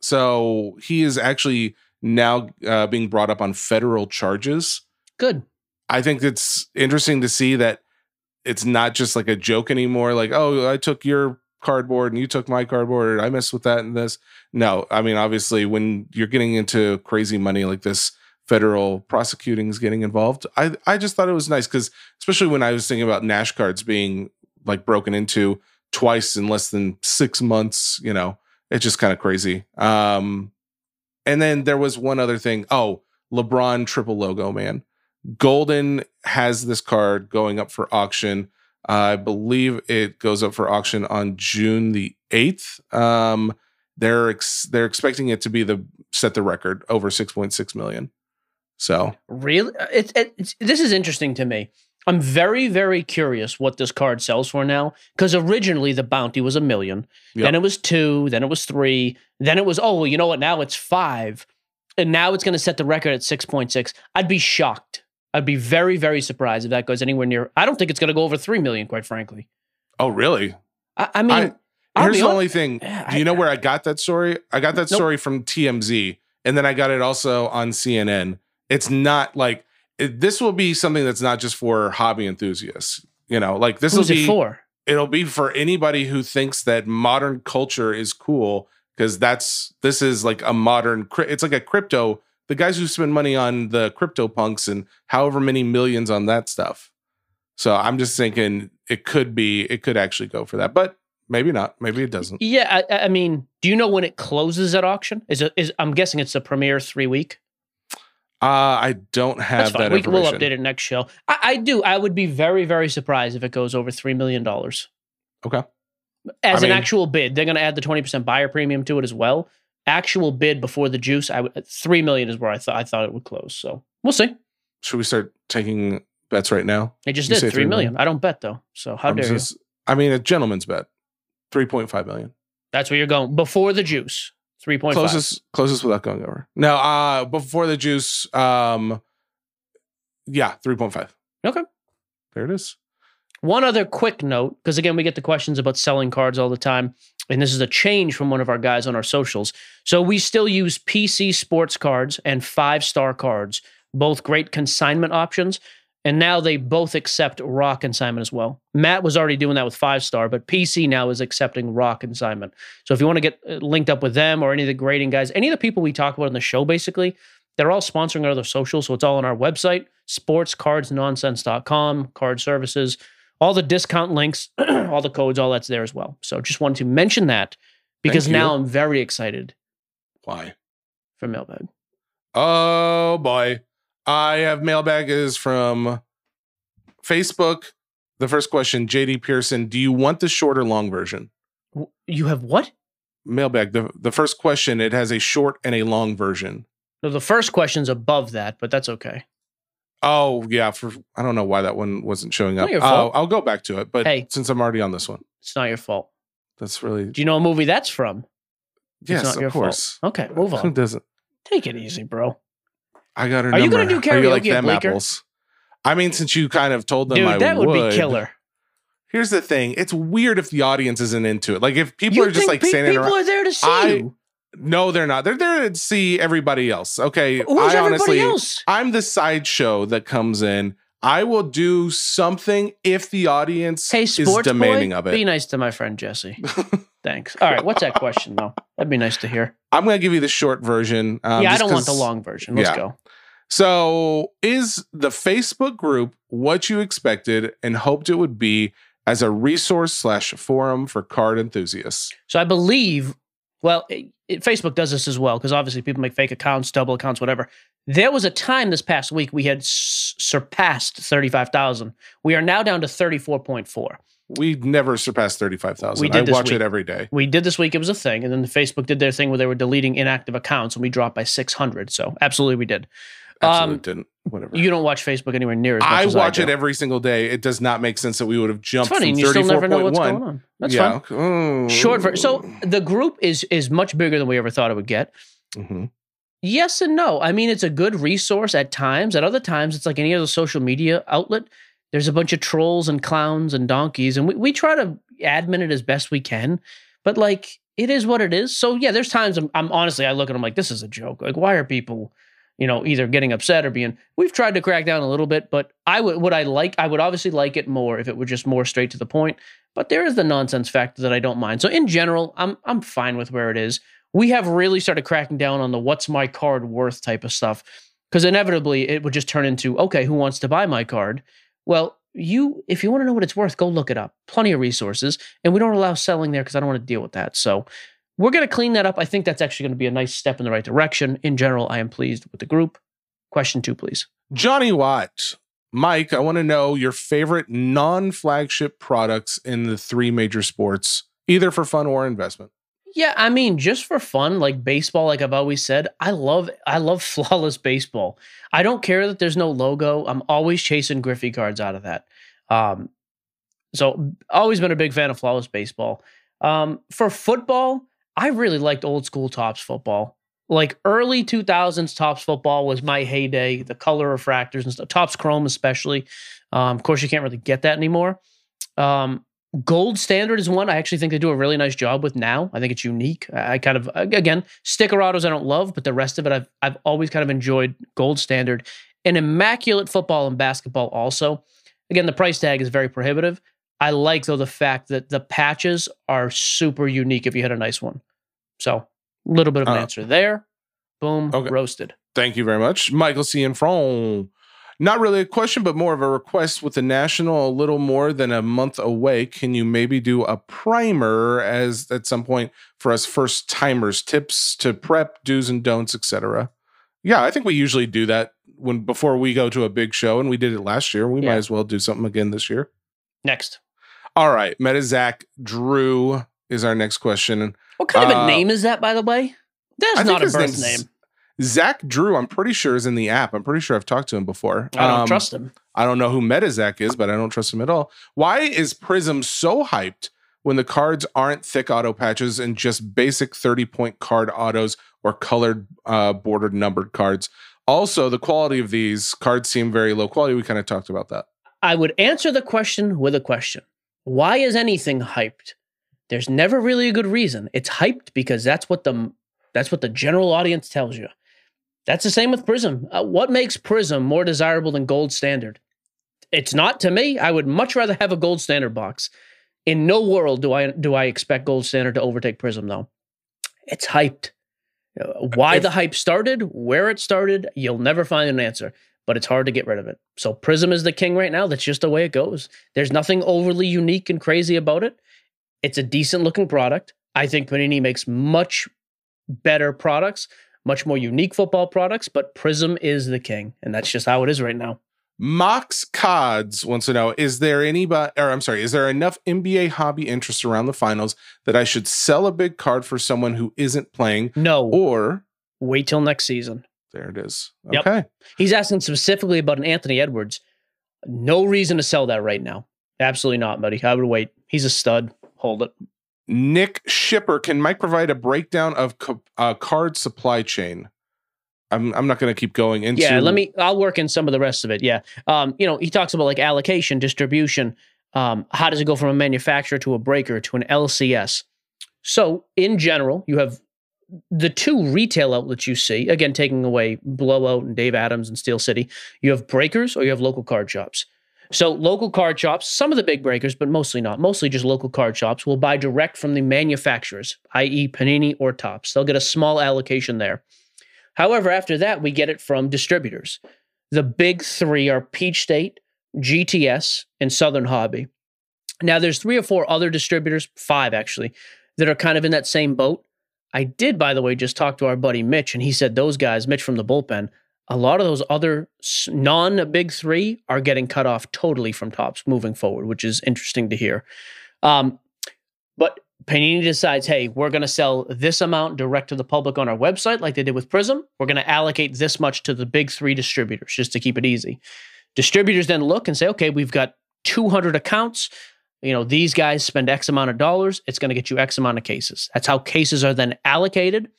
so he is actually now uh, being brought up on federal charges. Good. I think it's interesting to see that it's not just like a joke anymore. Like, oh, I took your cardboard and you took my cardboard. I messed with that and this. No, I mean, obviously, when you're getting into crazy money like this, federal prosecuting is getting involved. I, I just thought it was nice because especially when I was thinking about Nash cards being like broken into twice in less than six months, you know, it's just kind of crazy. Um, and then there was one other thing. Oh, LeBron triple logo, man. Golden has this card going up for auction. Uh, I believe it goes up for auction on June the eighth. Um, they're ex- they're expecting it to be the set the record over six point six million. So really, it's, it's this is interesting to me. I'm very, very curious what this card sells for now, because originally the bounty was a million, yep. Then it was two, then it was three, then it was oh well, you know what? Now it's five, and now it's going to set the record at six point six. I'd be shocked. I'd be very, very surprised if that goes anywhere near. I don't think it's going to go over three million, quite frankly. Oh really? I, I mean, I, here's the only thing. Yeah, Do you I, know where I got that story? I got that nope. story from T M Z, and then I got it also on C N N. It's not like it, this will be something that's not just for hobby enthusiasts, you know, like this will be it for it'll be for anybody who thinks that modern culture is cool. Cause that's, this is like a modern, it's like a crypto, the guys who spend money on the crypto punks and however many millions on that stuff. So I'm just thinking it could be, it could actually go for that, but maybe not, maybe it doesn't. Yeah. I, I mean, do you know when it closes at auction? Is it, is I'm guessing it's the premier three week. Uh, I don't have that information. We'll update it next show. I, I do. I would be very, very surprised if it goes over three million dollars. Okay. As I an mean, actual bid, they're going to add the twenty percent buyer premium to it as well. Actual bid before the juice, I would, three million dollars is where I thought I thought it would close. So we'll see. Should we start taking bets right now? They just you did three million dollars. I don't bet though. So how I'm dare just, you? I mean, a gentleman's bet. three point five million dollars. That's where you're going. Before the juice. three point five. Closest, closest without going over. No, uh, before the juice, um, yeah, three point five. Okay. There it is. One other quick note, because again, we get the questions about selling cards all the time, and this is a change from one of our guys on our socials. So we still use P C sports cards and five-star cards, both great consignment options, and now they both accept raw consignment as well. Matt was already doing that with five-star, but P C now is accepting raw consignment. So if you want to get linked up with them or any of the grading guys, any of the people we talk about on the show, basically, they're all sponsoring our other socials, so it's all on our website, sports cards nonsense dot com, card services, all the discount links, all the codes, all that's there as well. So just wanted to mention that because now I'm very excited. Why? For mailbag. Oh, boy. I have mailbag is from Facebook. The first question, J D Pearson, do you want the short or long version? You have what? Mailbag. The, the first question, it has a short and a long version. No, the first question's above that, but that's okay. Oh, yeah. For I don't know why that one wasn't showing up. Not your fault. Uh, I'll go back to it, but hey, since I'm already on this one. It's not your fault. That's really... Do you know a movie that's from? Yes, it's not of course. Fault. Okay, move on. Who doesn't? Take it easy, bro. I got her number. Are you going to do karaoke like them Bleecker? Apples? I mean, since you kind of told them Dude, I that would. Would be killer. Here's the thing. It's weird if the audience isn't into it. Like if people you are just like pe- standing people around. People are there to see I, you. No, they're not. They're there to see everybody else. Okay. Who's I honestly, everybody else? I'm the sideshow that comes in. I will do something if the audience hey, is demanding boy, of it. Be nice to my friend, Jesse. Thanks. All right. What's that question though? That'd be nice to hear. I'm going to give you the short version. Um, yeah, I don't want the long version. Let's yeah. go. So is the Facebook group what you expected and hoped it would be as a resource slash forum for card enthusiasts? So I believe, well, it, it, Facebook does this as well, because obviously people make fake accounts, double accounts, whatever. There was a time this past week we had s- surpassed thirty-five thousand. We are now down to thirty-four point four. we never surpassed thirty-five thousand. I watch week. it every day. We did this week. It was a thing. And then Facebook did their thing where they were deleting inactive accounts and we dropped by six hundred. So absolutely we did. Absolutely um, didn't. Whatever. You don't watch Facebook anywhere near as much I as watch I do. It every single day. It does not make sense that we would have jumped from thirty-four point one. It's funny, you still never know what's going on. That's yeah. fine. Mm. Short version. So the group is is much bigger than we ever thought it would get. Mm-hmm. Yes and no. I mean, it's a good resource at times. At other times, it's like any other social media outlet. There's a bunch of trolls and clowns and donkeys, and we, we try to admin it as best we can, but like, it is what it is. So yeah, there's times I'm, I'm honestly, I look at them like, this is a joke. Like, why are people, you know, either getting upset or being, we've tried to crack down a little bit, but I would, would I like, I would obviously like it more if it were just more straight to the point, but there is the nonsense factor that I don't mind. So in general, I'm, I'm fine with where it is. We have really started cracking down on the what's my card worth type of stuff, because inevitably it would just turn into, okay, who wants to buy my card? Well, you, if you want to know what it's worth, go look it up. Plenty of resources. And we don't allow selling there because I don't want to deal with that. So we're going to clean that up. I think that's actually going to be a nice step in the right direction. In general, I am pleased with the group. Question two, please. Johnny Watt. Mike, I want to know your favorite non-flagship products in the three major sports, either for fun or investment. Yeah, I mean, just for fun, like baseball, like I've always said, I love I love flawless baseball. I don't care that there's no logo. I'm always chasing Griffey cards out of that. Um, so always been a big fan of flawless baseball. Um, for football, I really liked old school Topps football. Like early two thousands Topps football was my heyday, the color refractors and stuff, Topps Chrome especially. Um, of course, you can't really get that anymore. Um Gold Standard is one I actually think they do a really nice job with now. I think it's unique. I kind of, again, stickerados I don't love, but the rest of it I've I've always kind of enjoyed Gold Standard. And Immaculate football and basketball also. Again, the price tag is very prohibitive. I like, though, the fact that the patches are super unique if you had a nice one. So, a little bit of an uh, answer there. Boom, okay. Roasted. Thank you very much. Michael C. and Frone. Not really a question, but more of a request. With the National a little more than a month away, can you maybe do a primer as at some point for us first timers, tips to prep, do's and don'ts, et cetera? Yeah, I think we usually do that when before we go to a big show, and we did it last year. We yeah. might as well do something again this year. Next. All right. Metazac Drew is our next question. What kind uh, of a name is that, by the way? That's I not a birth name. Zach Drew, I'm pretty sure, is in the app. I'm pretty sure I've talked to him before. I don't um, trust him. I don't know who Metazac is, but I don't trust him at all. Why is Prizm so hyped when the cards aren't thick auto patches and just basic thirty-point card autos or colored uh, bordered numbered cards? Also, the quality of these cards seem very low quality. We kind of talked about that. I would answer the question with a question. Why is anything hyped? There's never really a good reason. It's hyped because that's what the that's what the general audience tells you. That's the same with Prizm. Uh, what makes Prizm more desirable than Gold Standard? It's not to me. I would much rather have a Gold Standard box. In no world do I do I expect Gold Standard to overtake Prizm, though. It's hyped. Uh, why if, the hype started, where it started, you'll never find an answer. But it's hard to get rid of it. So Prizm is the king right now. That's just the way it goes. There's nothing overly unique and crazy about it. It's a decent-looking product. I think Panini makes much better products. Much more unique football products, but Prizm is the king, and that's just how it is right now. Mox Cods wants to know, is there anybody, or I'm sorry, is there enough N B A hobby interest around the finals that I should sell a big card for someone who isn't playing? No. Or wait till next season. There it is. Okay. Yep. He's asking specifically about an Anthony Edwards. No reason to sell that right now. Absolutely not, buddy. I would wait. He's a stud. Hold it. Nick Shipper, can Mike provide a breakdown of uh, card supply chain? I'm I'm not going to keep going into. Yeah, let me. I'll work in some of the rest of it. Yeah, um, you know, he talks about like allocation, distribution. Um, how does it go from a manufacturer to a breaker to an L C S? So in general, you have the two retail outlets you see. Again, taking away Blowout and Dave Adams and Steel City, you have breakers or you have local card shops. So local card shops, some of the big breakers, but mostly not, mostly just local card shops, will buy direct from the manufacturers, that is. Panini or Topps. They'll get a small allocation there. However, after that, we get it from distributors. The big three are Peach State, G T S, and Southern Hobby. Now, there's three or four other distributors, five actually, that are kind of in that same boat. I did, by the way, just talk to our buddy Mitch, and he said those guys, Mitch from the bullpen, a lot of those other non-big three are getting cut off totally from Topps moving forward, which is interesting to hear. Um, but Panini decides, hey, we're going to sell this amount direct to the public on our website like they did with Prizm. We're going to allocate this much to the big three distributors just to keep it easy. Distributors then look and say, okay, we've got two hundred accounts. You know, these guys spend X amount of dollars. It's going to get you X amount of cases. That's how cases are then allocated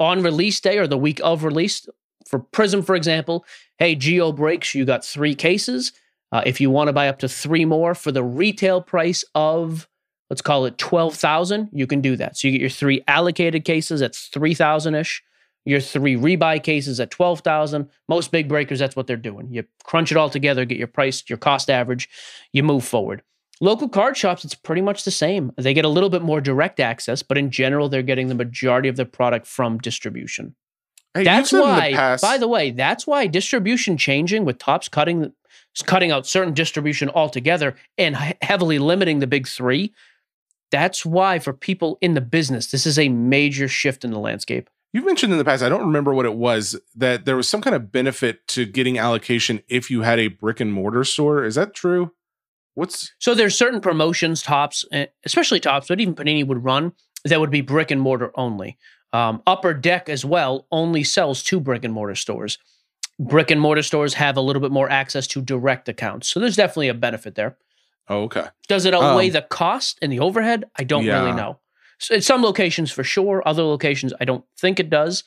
on release day or the week of release. For Prizm, for example, hey, Geo Breaks, you got three cases. Uh, if you want to buy up to three more for the retail price of, let's call it twelve thousand dollars, you can do that. So you get your three allocated cases, that's three thousand-ish. Your three rebuy cases at twelve thousand dollars. Most big breakers, that's what they're doing. You crunch it all together, get your price, your cost average, you move forward. Local card shops, it's pretty much the same. They get a little bit more direct access, but in general, they're getting the majority of their product from distribution. Hey, that's why, the past, by the way, that's why distribution changing with Topps cutting cutting out certain distribution altogether and heavily limiting the big three. That's why for people in the business, this is a major shift in the landscape. You've mentioned in the past, I don't remember what it was, that there was some kind of benefit to getting allocation if you had a brick and mortar store. Is that true? What's So there's certain promotions Topps, especially Topps, but even Panini would run, that would be brick and mortar only. Um, Upper Deck as well only sells to brick and mortar stores. Brick and mortar stores have a little bit more access to direct accounts. So there's definitely a benefit there. Oh, okay. Does it outweigh um, the cost and the overhead? I don't yeah. really know. So in some locations for sure, other locations I don't think it does,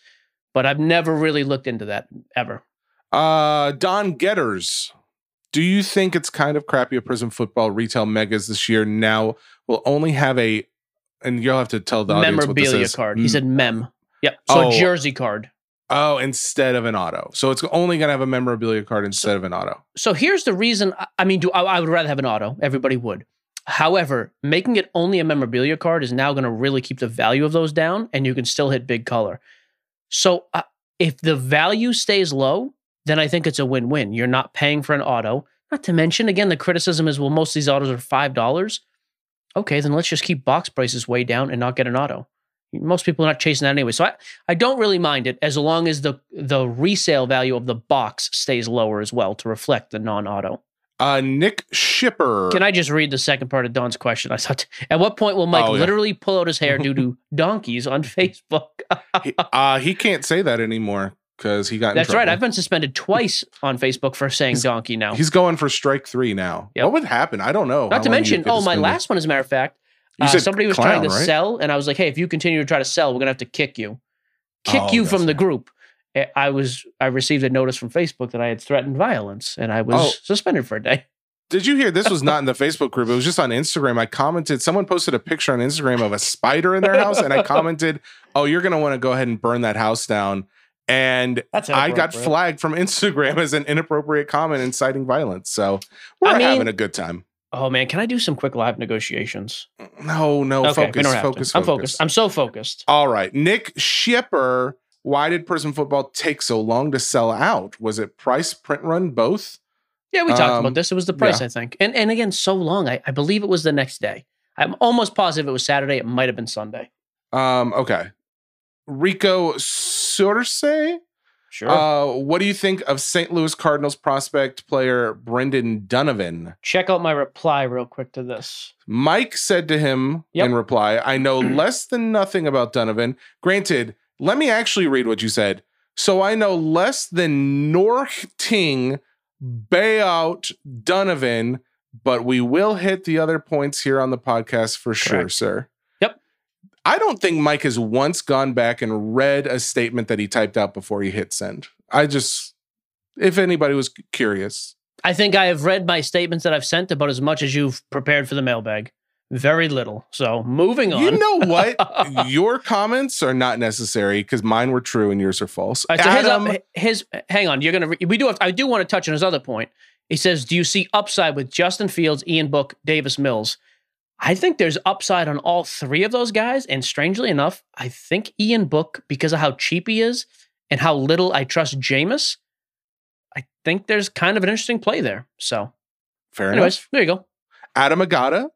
but I've never really looked into that ever. Uh, Don Getters, do you think it's kind of crappy if Prizm Football retail megas this year now will only have a, and you'll have to tell the audience what this is. Memorabilia card. He said mem. Yep. So oh. jersey card. Oh, instead of an auto. So it's only going to have a memorabilia card instead so, of an auto. So here's the reason. I mean, do I, I would rather have an auto. Everybody would. However, making it only a memorabilia card is now going to really keep the value of those down, and you can still hit big color. So uh, if the value stays low, then I think it's a win-win. You're not paying for an auto. Not to mention, again, the criticism is, well, most of these autos are five dollars. Okay, then let's just keep box prices way down and not get an auto. Most people are not chasing that anyway. So I, I don't really mind it as long as the, the resale value of the box stays lower as well to reflect the non-auto. Uh, Nick Shipper. Can I just read the second part of Don's question? I thought, at what point will Mike oh, yeah. literally pull out his hair due to donkeys on Facebook? he, uh, he can't say that anymore because he got in That's trouble. Right. I've been suspended twice on Facebook for saying he's, donkey now. He's going for strike three now. Yep. What would happen? I don't know. Not to mention, oh, my last one, as a matter of fact, uh, somebody was clown, trying to right? sell, and I was like, hey, if you continue to try to sell, we're going to have to kick you. Kick oh, you from the right. group. I was I received a notice from Facebook that I had threatened violence, and I was oh. suspended for a day. Did you hear? This was not in the Facebook group. It was just on Instagram. I commented. Someone posted a picture on Instagram of a spider in their house, and I commented, oh, you're going to want to go ahead and burn that house down. And I got flagged from Instagram as an inappropriate comment inciting violence. So we're I mean, having a good time. Oh, man. Can I do some quick live negotiations? No, no. Okay, focus, we don't have focus, to. I'm focus. focused. I'm so focused. All right. Nick Shipper. Why did Prizm Football take so long to sell out? Was it price, print run, both? Yeah, we um, talked about this. It was the price, yeah. I think. And and again, so long. I, I believe it was the next day. I'm almost positive it was Saturday. It might have been Sunday. Um. Okay. Rico Surse? Sure. Uh, what do you think of Saint Louis Cardinals prospect player Brendan Donovan? Check out my reply real quick to this. Mike said to him yep. in reply, I know less than nothing about Donovan. Granted, let me actually read what you said. So I know less than Norting Bayout Donovan, but we will hit the other points here on the podcast for sure, Correct. sir. I don't think Mike has once gone back and read a statement that he typed out before he hit send. I just, if anybody was curious. I think I have read my statements that I've sent about as much as you've prepared for the mailbag. Very little. So moving on. You know what? Your comments are not necessary because mine were true and yours are false. Right, so Adam, his, up, his, hang on. You're going to, we do have, I do want to touch on his other point. He says, do you see upside with Justin Fields, Ian Book, Davis Mills? I think there's upside on all three of those guys. And strangely enough, I think Ian Book, because of how cheap he is and how little I trust Jameis, I think there's kind of an interesting play there. So, fair anyways, enough. There you go. Adam Agata.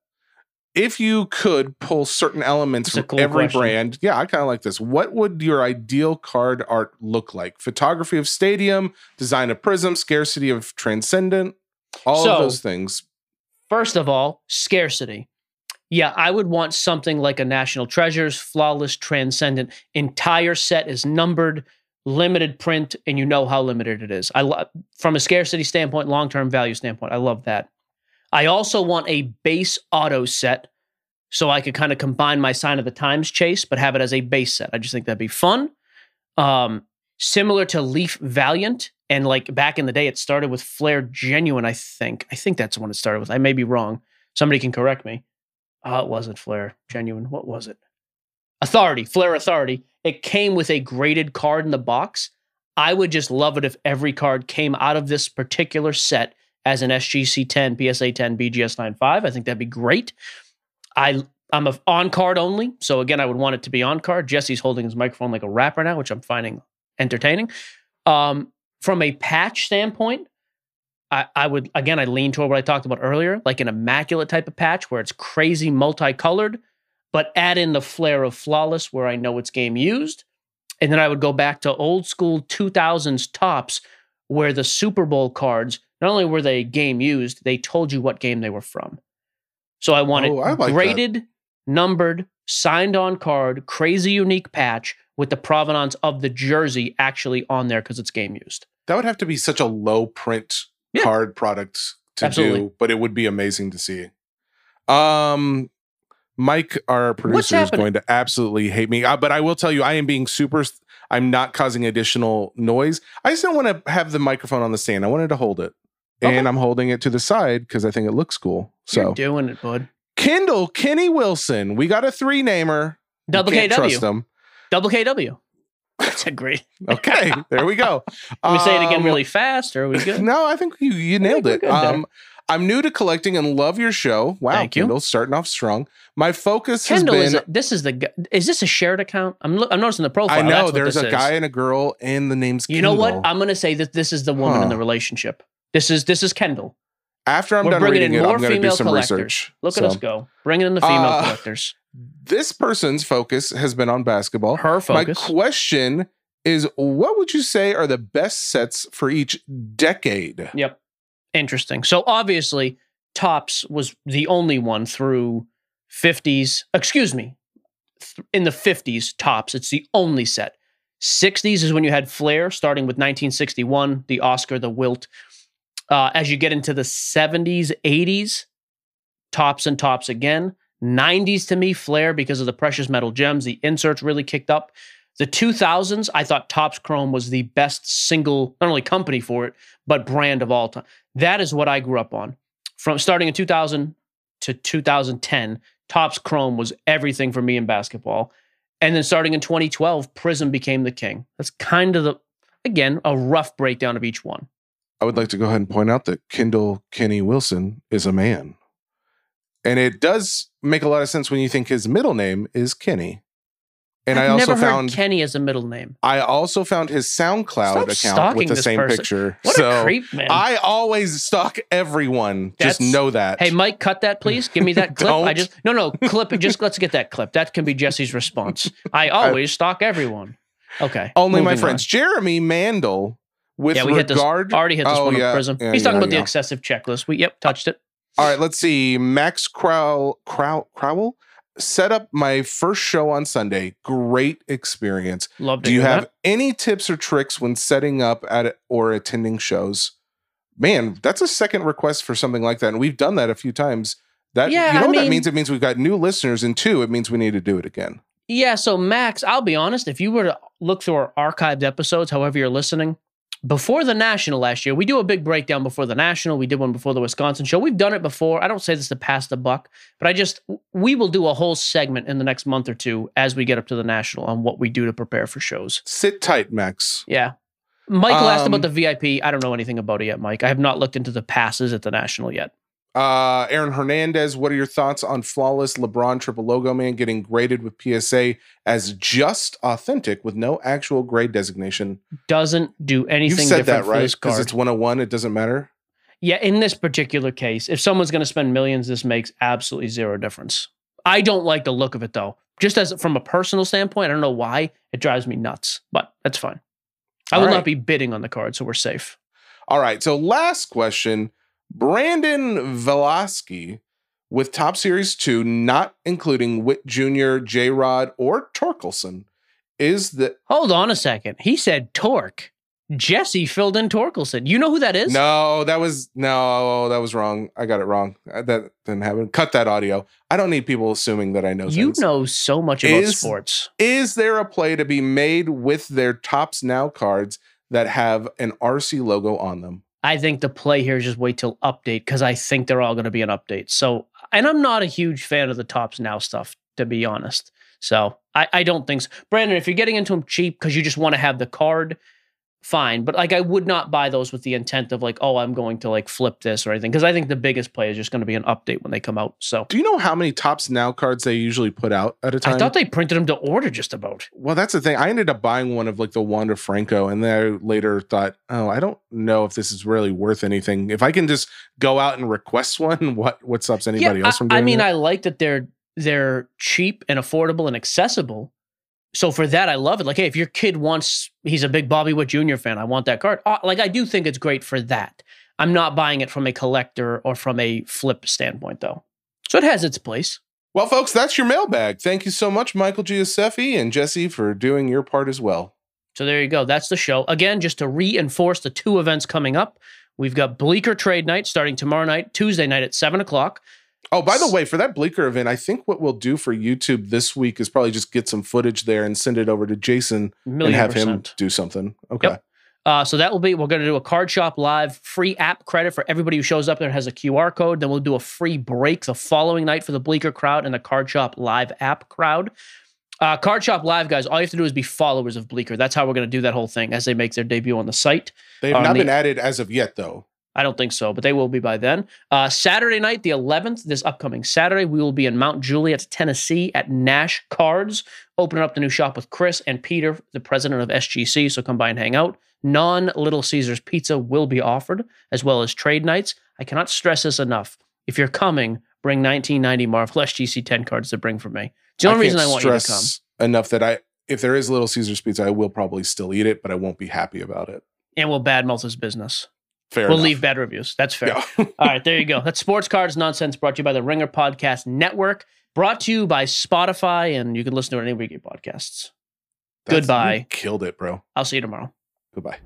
if you could pull certain elements That's from cool every question. brand, yeah, I kind of like this. What would your ideal card art look like? Photography of Stadium, design of Prizm, scarcity of Transcendent, all so, of those things. First of all, scarcity. Yeah, I would want something like a National Treasures, Flawless, Transcendent. Entire set is numbered, limited print, and you know how limited it is. I lo- From a scarcity standpoint, long-term value standpoint, I love that. I also want a base auto set so I could kind of combine my Sign of the Times chase, but have it as a base set. I just think that'd be fun. Um, similar to Leaf Valiant, and like back in the day, it started with Flair Genuine, I think. I think that's the one it started with. I may be wrong. Somebody can correct me. Oh, it wasn't Flair Genuine. What was it? Authority, Flair Authority. It came with a graded card in the box. I would just love it if every card came out of this particular set as an S G C ten, P S A ten, B G S ninety-five. I think that'd be great. I, I'm a, on card only. So again, I would want it to be on card. Jesse's holding his microphone like a rapper now, which I'm finding entertaining. Um, from a patch standpoint, I, I would, again, I lean toward what I talked about earlier, like an Immaculate type of patch where it's crazy multicolored, but add in the flair of Flawless where I know it's game used. And then I would go back to old school two thousands Topps where the Super Bowl cards, not only were they game used, they told you what game they were from. So I wanted oh, I like graded, that. numbered, signed on card, crazy unique patch with the provenance of the jersey actually on there because it's game used. That would have to be such a low print Yeah. card product to Absolutely. do, but it would be amazing to see. Um, Mike, our producer, is going to absolutely hate me, uh, but I will tell you, I am being super. Th- I'm not causing additional noise. I just don't want to have the microphone on the stand. I wanted to hold it, okay. and I'm holding it to the side because I think it looks cool. So you're doing it, bud. Kendall Kenny Wilson. We got a three namer. Double K W. Trust him. Double K W. That's a great. Okay, there we go. Can we say it again really fast, or are we good? No, I think you, you nailed think it. Um, I'm new to collecting and love your show. Wow, Thank Kendall, you. starting off strong. My focus Kendall has been. Is a, this is the. Is this a shared account? I'm lo- I'm noticing the profile. I know That's there's a is. guy and a girl, and the name's. You Kendall. know what? I'm going to say that this is the woman huh. in the relationship. This is this is Kendall. After I'm We're done reading it, I'm going to do some research. Look so. at us go. Bringing in the female uh, collectors. This person's focus has been on basketball. Her focus. My question is, what would you say are the best sets for each decade? Yep. Interesting. So obviously, Topps was the only one through fifties. Excuse me. Th- in the fifties, Topps. It's the only set. sixties is when you had Flair, starting with nineteen sixty-one, the Oscar, the Wilt. Uh, as you get into the seventies, eighties, Topps and Topps again. nineties to me, Flair, because of the precious metal gems. The inserts really kicked up. The two thousands, I thought Topps Chrome was the best single, not only company for it, but brand of all time. That is what I grew up on. From starting in two thousand to two thousand ten, Topps Chrome was everything for me in basketball. And then starting in twenty twelve, Prizm became the king. That's kind of the, again, a rough breakdown of each one. I would like to go ahead and point out that Kendall Kenny Wilson is a man. And it does make a lot of sense when you think his middle name is Kenny. And I've I also never found heard Kenny as a middle name. I also found his SoundCloud Stop account with the same person. picture. What so a creep, man. I always stalk everyone. That's, just know that. Hey, Mike, cut that, please. Give me that clip. I just No, no, clip it. Just let's get that clip. That can be Jesse's response. I always I, stalk everyone. Okay. Only my friends. On. Jeremy Mandel. With yeah, we regard, hit this, already hit this oh, one yeah, on Prizm. Yeah, He's talking yeah, about yeah. the excessive checklist. We Yep, touched it. All right, let's see. Max Crowell, Crowell, Crowell set up my first show on Sunday. Great experience. Love to Do you have that. any tips or tricks when setting up at or attending shows? Man, that's a second request for something like that, and we've done that a few times. That yeah, You know I what mean, that means? It means we've got new listeners, and two, it means we need to do it again. Yeah, so Max, I'll be honest. If you were to look through our archived episodes, however you're listening, before the National last year, we do a big breakdown before the National. We did one before the Wisconsin show. We've done it before. I don't say this to pass the buck, but I just, we will do a whole segment in the next month or two as we get up to the National on what we do to prepare for shows. Sit tight, Max. Yeah. Michael um, asked about the V I P. I don't know anything about it yet, Mike. I have not looked into the passes at the National yet. Uh, Aaron Hernandez, what are your thoughts on Flawless LeBron Triple Logo Man getting graded with P S A as just authentic with no actual grade designation? Doesn't do anything You've said different that, right? for this card. Because it's one oh one, it doesn't matter? Yeah, in this particular case, if someone's going to spend millions, this makes absolutely zero difference. I don't like the look of it, though. Just as from a personal standpoint, I don't know why. It drives me nuts, but that's fine. I All will right. not be bidding on the card, so we're safe. All right, so last question. Brandon Velosky with Top Series two, not including Witt Junior, J-Rod, or Torkelson, is the... Hold on a second. He said Torque. Jesse filled in Torkelson. You know who that is? No, that was no, that was wrong. I got it wrong. That didn't happen. Cut that audio. I don't need people assuming that I know. You things. know so much about is, sports. Is there a play to be made with their Topps Now cards that have an R C logo on them? I think the play here is just wait till update, because I think they're all going to be an update. So, and I'm not a huge fan of the Topps Now stuff, to be honest. So I, I don't think so. Brandon, if you're getting into them cheap because you just want to have the card, fine, but like I would not buy those with the intent of like, oh, I'm going to like flip this or anything, because I think the biggest play is just going to be an update when they come out. So, do you know how many Topps Now cards they usually put out at a time? I thought they printed them to order just about. Well, that's the thing. I ended up buying one of like the Wander Franco, and then I later thought, oh, I don't know if this is really worth anything. If I can just go out and request one, what what stops anybody yeah, else I, from doing it? I mean, that? I like that they're they're cheap and affordable and accessible. So for that, I love it. Like, hey, if your kid wants, he's a big Bobby Witt Junior fan, I want that card. Like, I do think it's great for that. I'm not buying it from a collector or from a flip standpoint, though. So it has its place. Well, folks, that's your mailbag. Thank you so much, Michael Giuseppe and Jesse, for doing your part as well. So there you go. That's the show. Again, just to reinforce the two events coming up, we've got Bleecker Trade Night starting tomorrow night, Tuesday night at seven o'clock. Oh, by the way, for that Bleecker event, I think what we'll do for YouTube this week is probably just get some footage there and send it over to Jason and have percent. him do something. Okay. Yep. Uh, so that will be, we're going to do a Card Shop Live free app credit for everybody who shows up there and has a Q R code. Then we'll do a free break the following night for the Bleecker crowd and the Card Shop Live app crowd. Uh, Card Shop Live, guys, all you have to do is be followers of Bleecker. That's how we're going to do that whole thing as they make their debut on the site. They have not the, been added as of yet, though. I don't think so, but they will be by then. Uh, Saturday night, the eleventh, this upcoming Saturday, we will be in Mount Juliet, Tennessee at Nash Cards, opening up the new shop with Chris and Peter, the president of S G C, so come by and hang out. Non-Little Caesars pizza will be offered, as well as trade nights. I cannot stress this enough. If you're coming, bring nineteen ninety Marvel S G C ten cards to bring for me. It's the only I reason I want you to come. Enough that I, if there is Little Caesars pizza, I will probably still eat it, but I won't be happy about it. And we'll badmouth his business. Fair we'll enough. leave bad reviews. That's fair. Yeah. All right, there you go. That's Sports Cards Nonsense, brought to you by the Ringer Podcast Network, brought to you by Spotify, and you can listen to it on any weekly podcasts. That's, Goodbye. You killed it, bro. I'll see you tomorrow. Goodbye.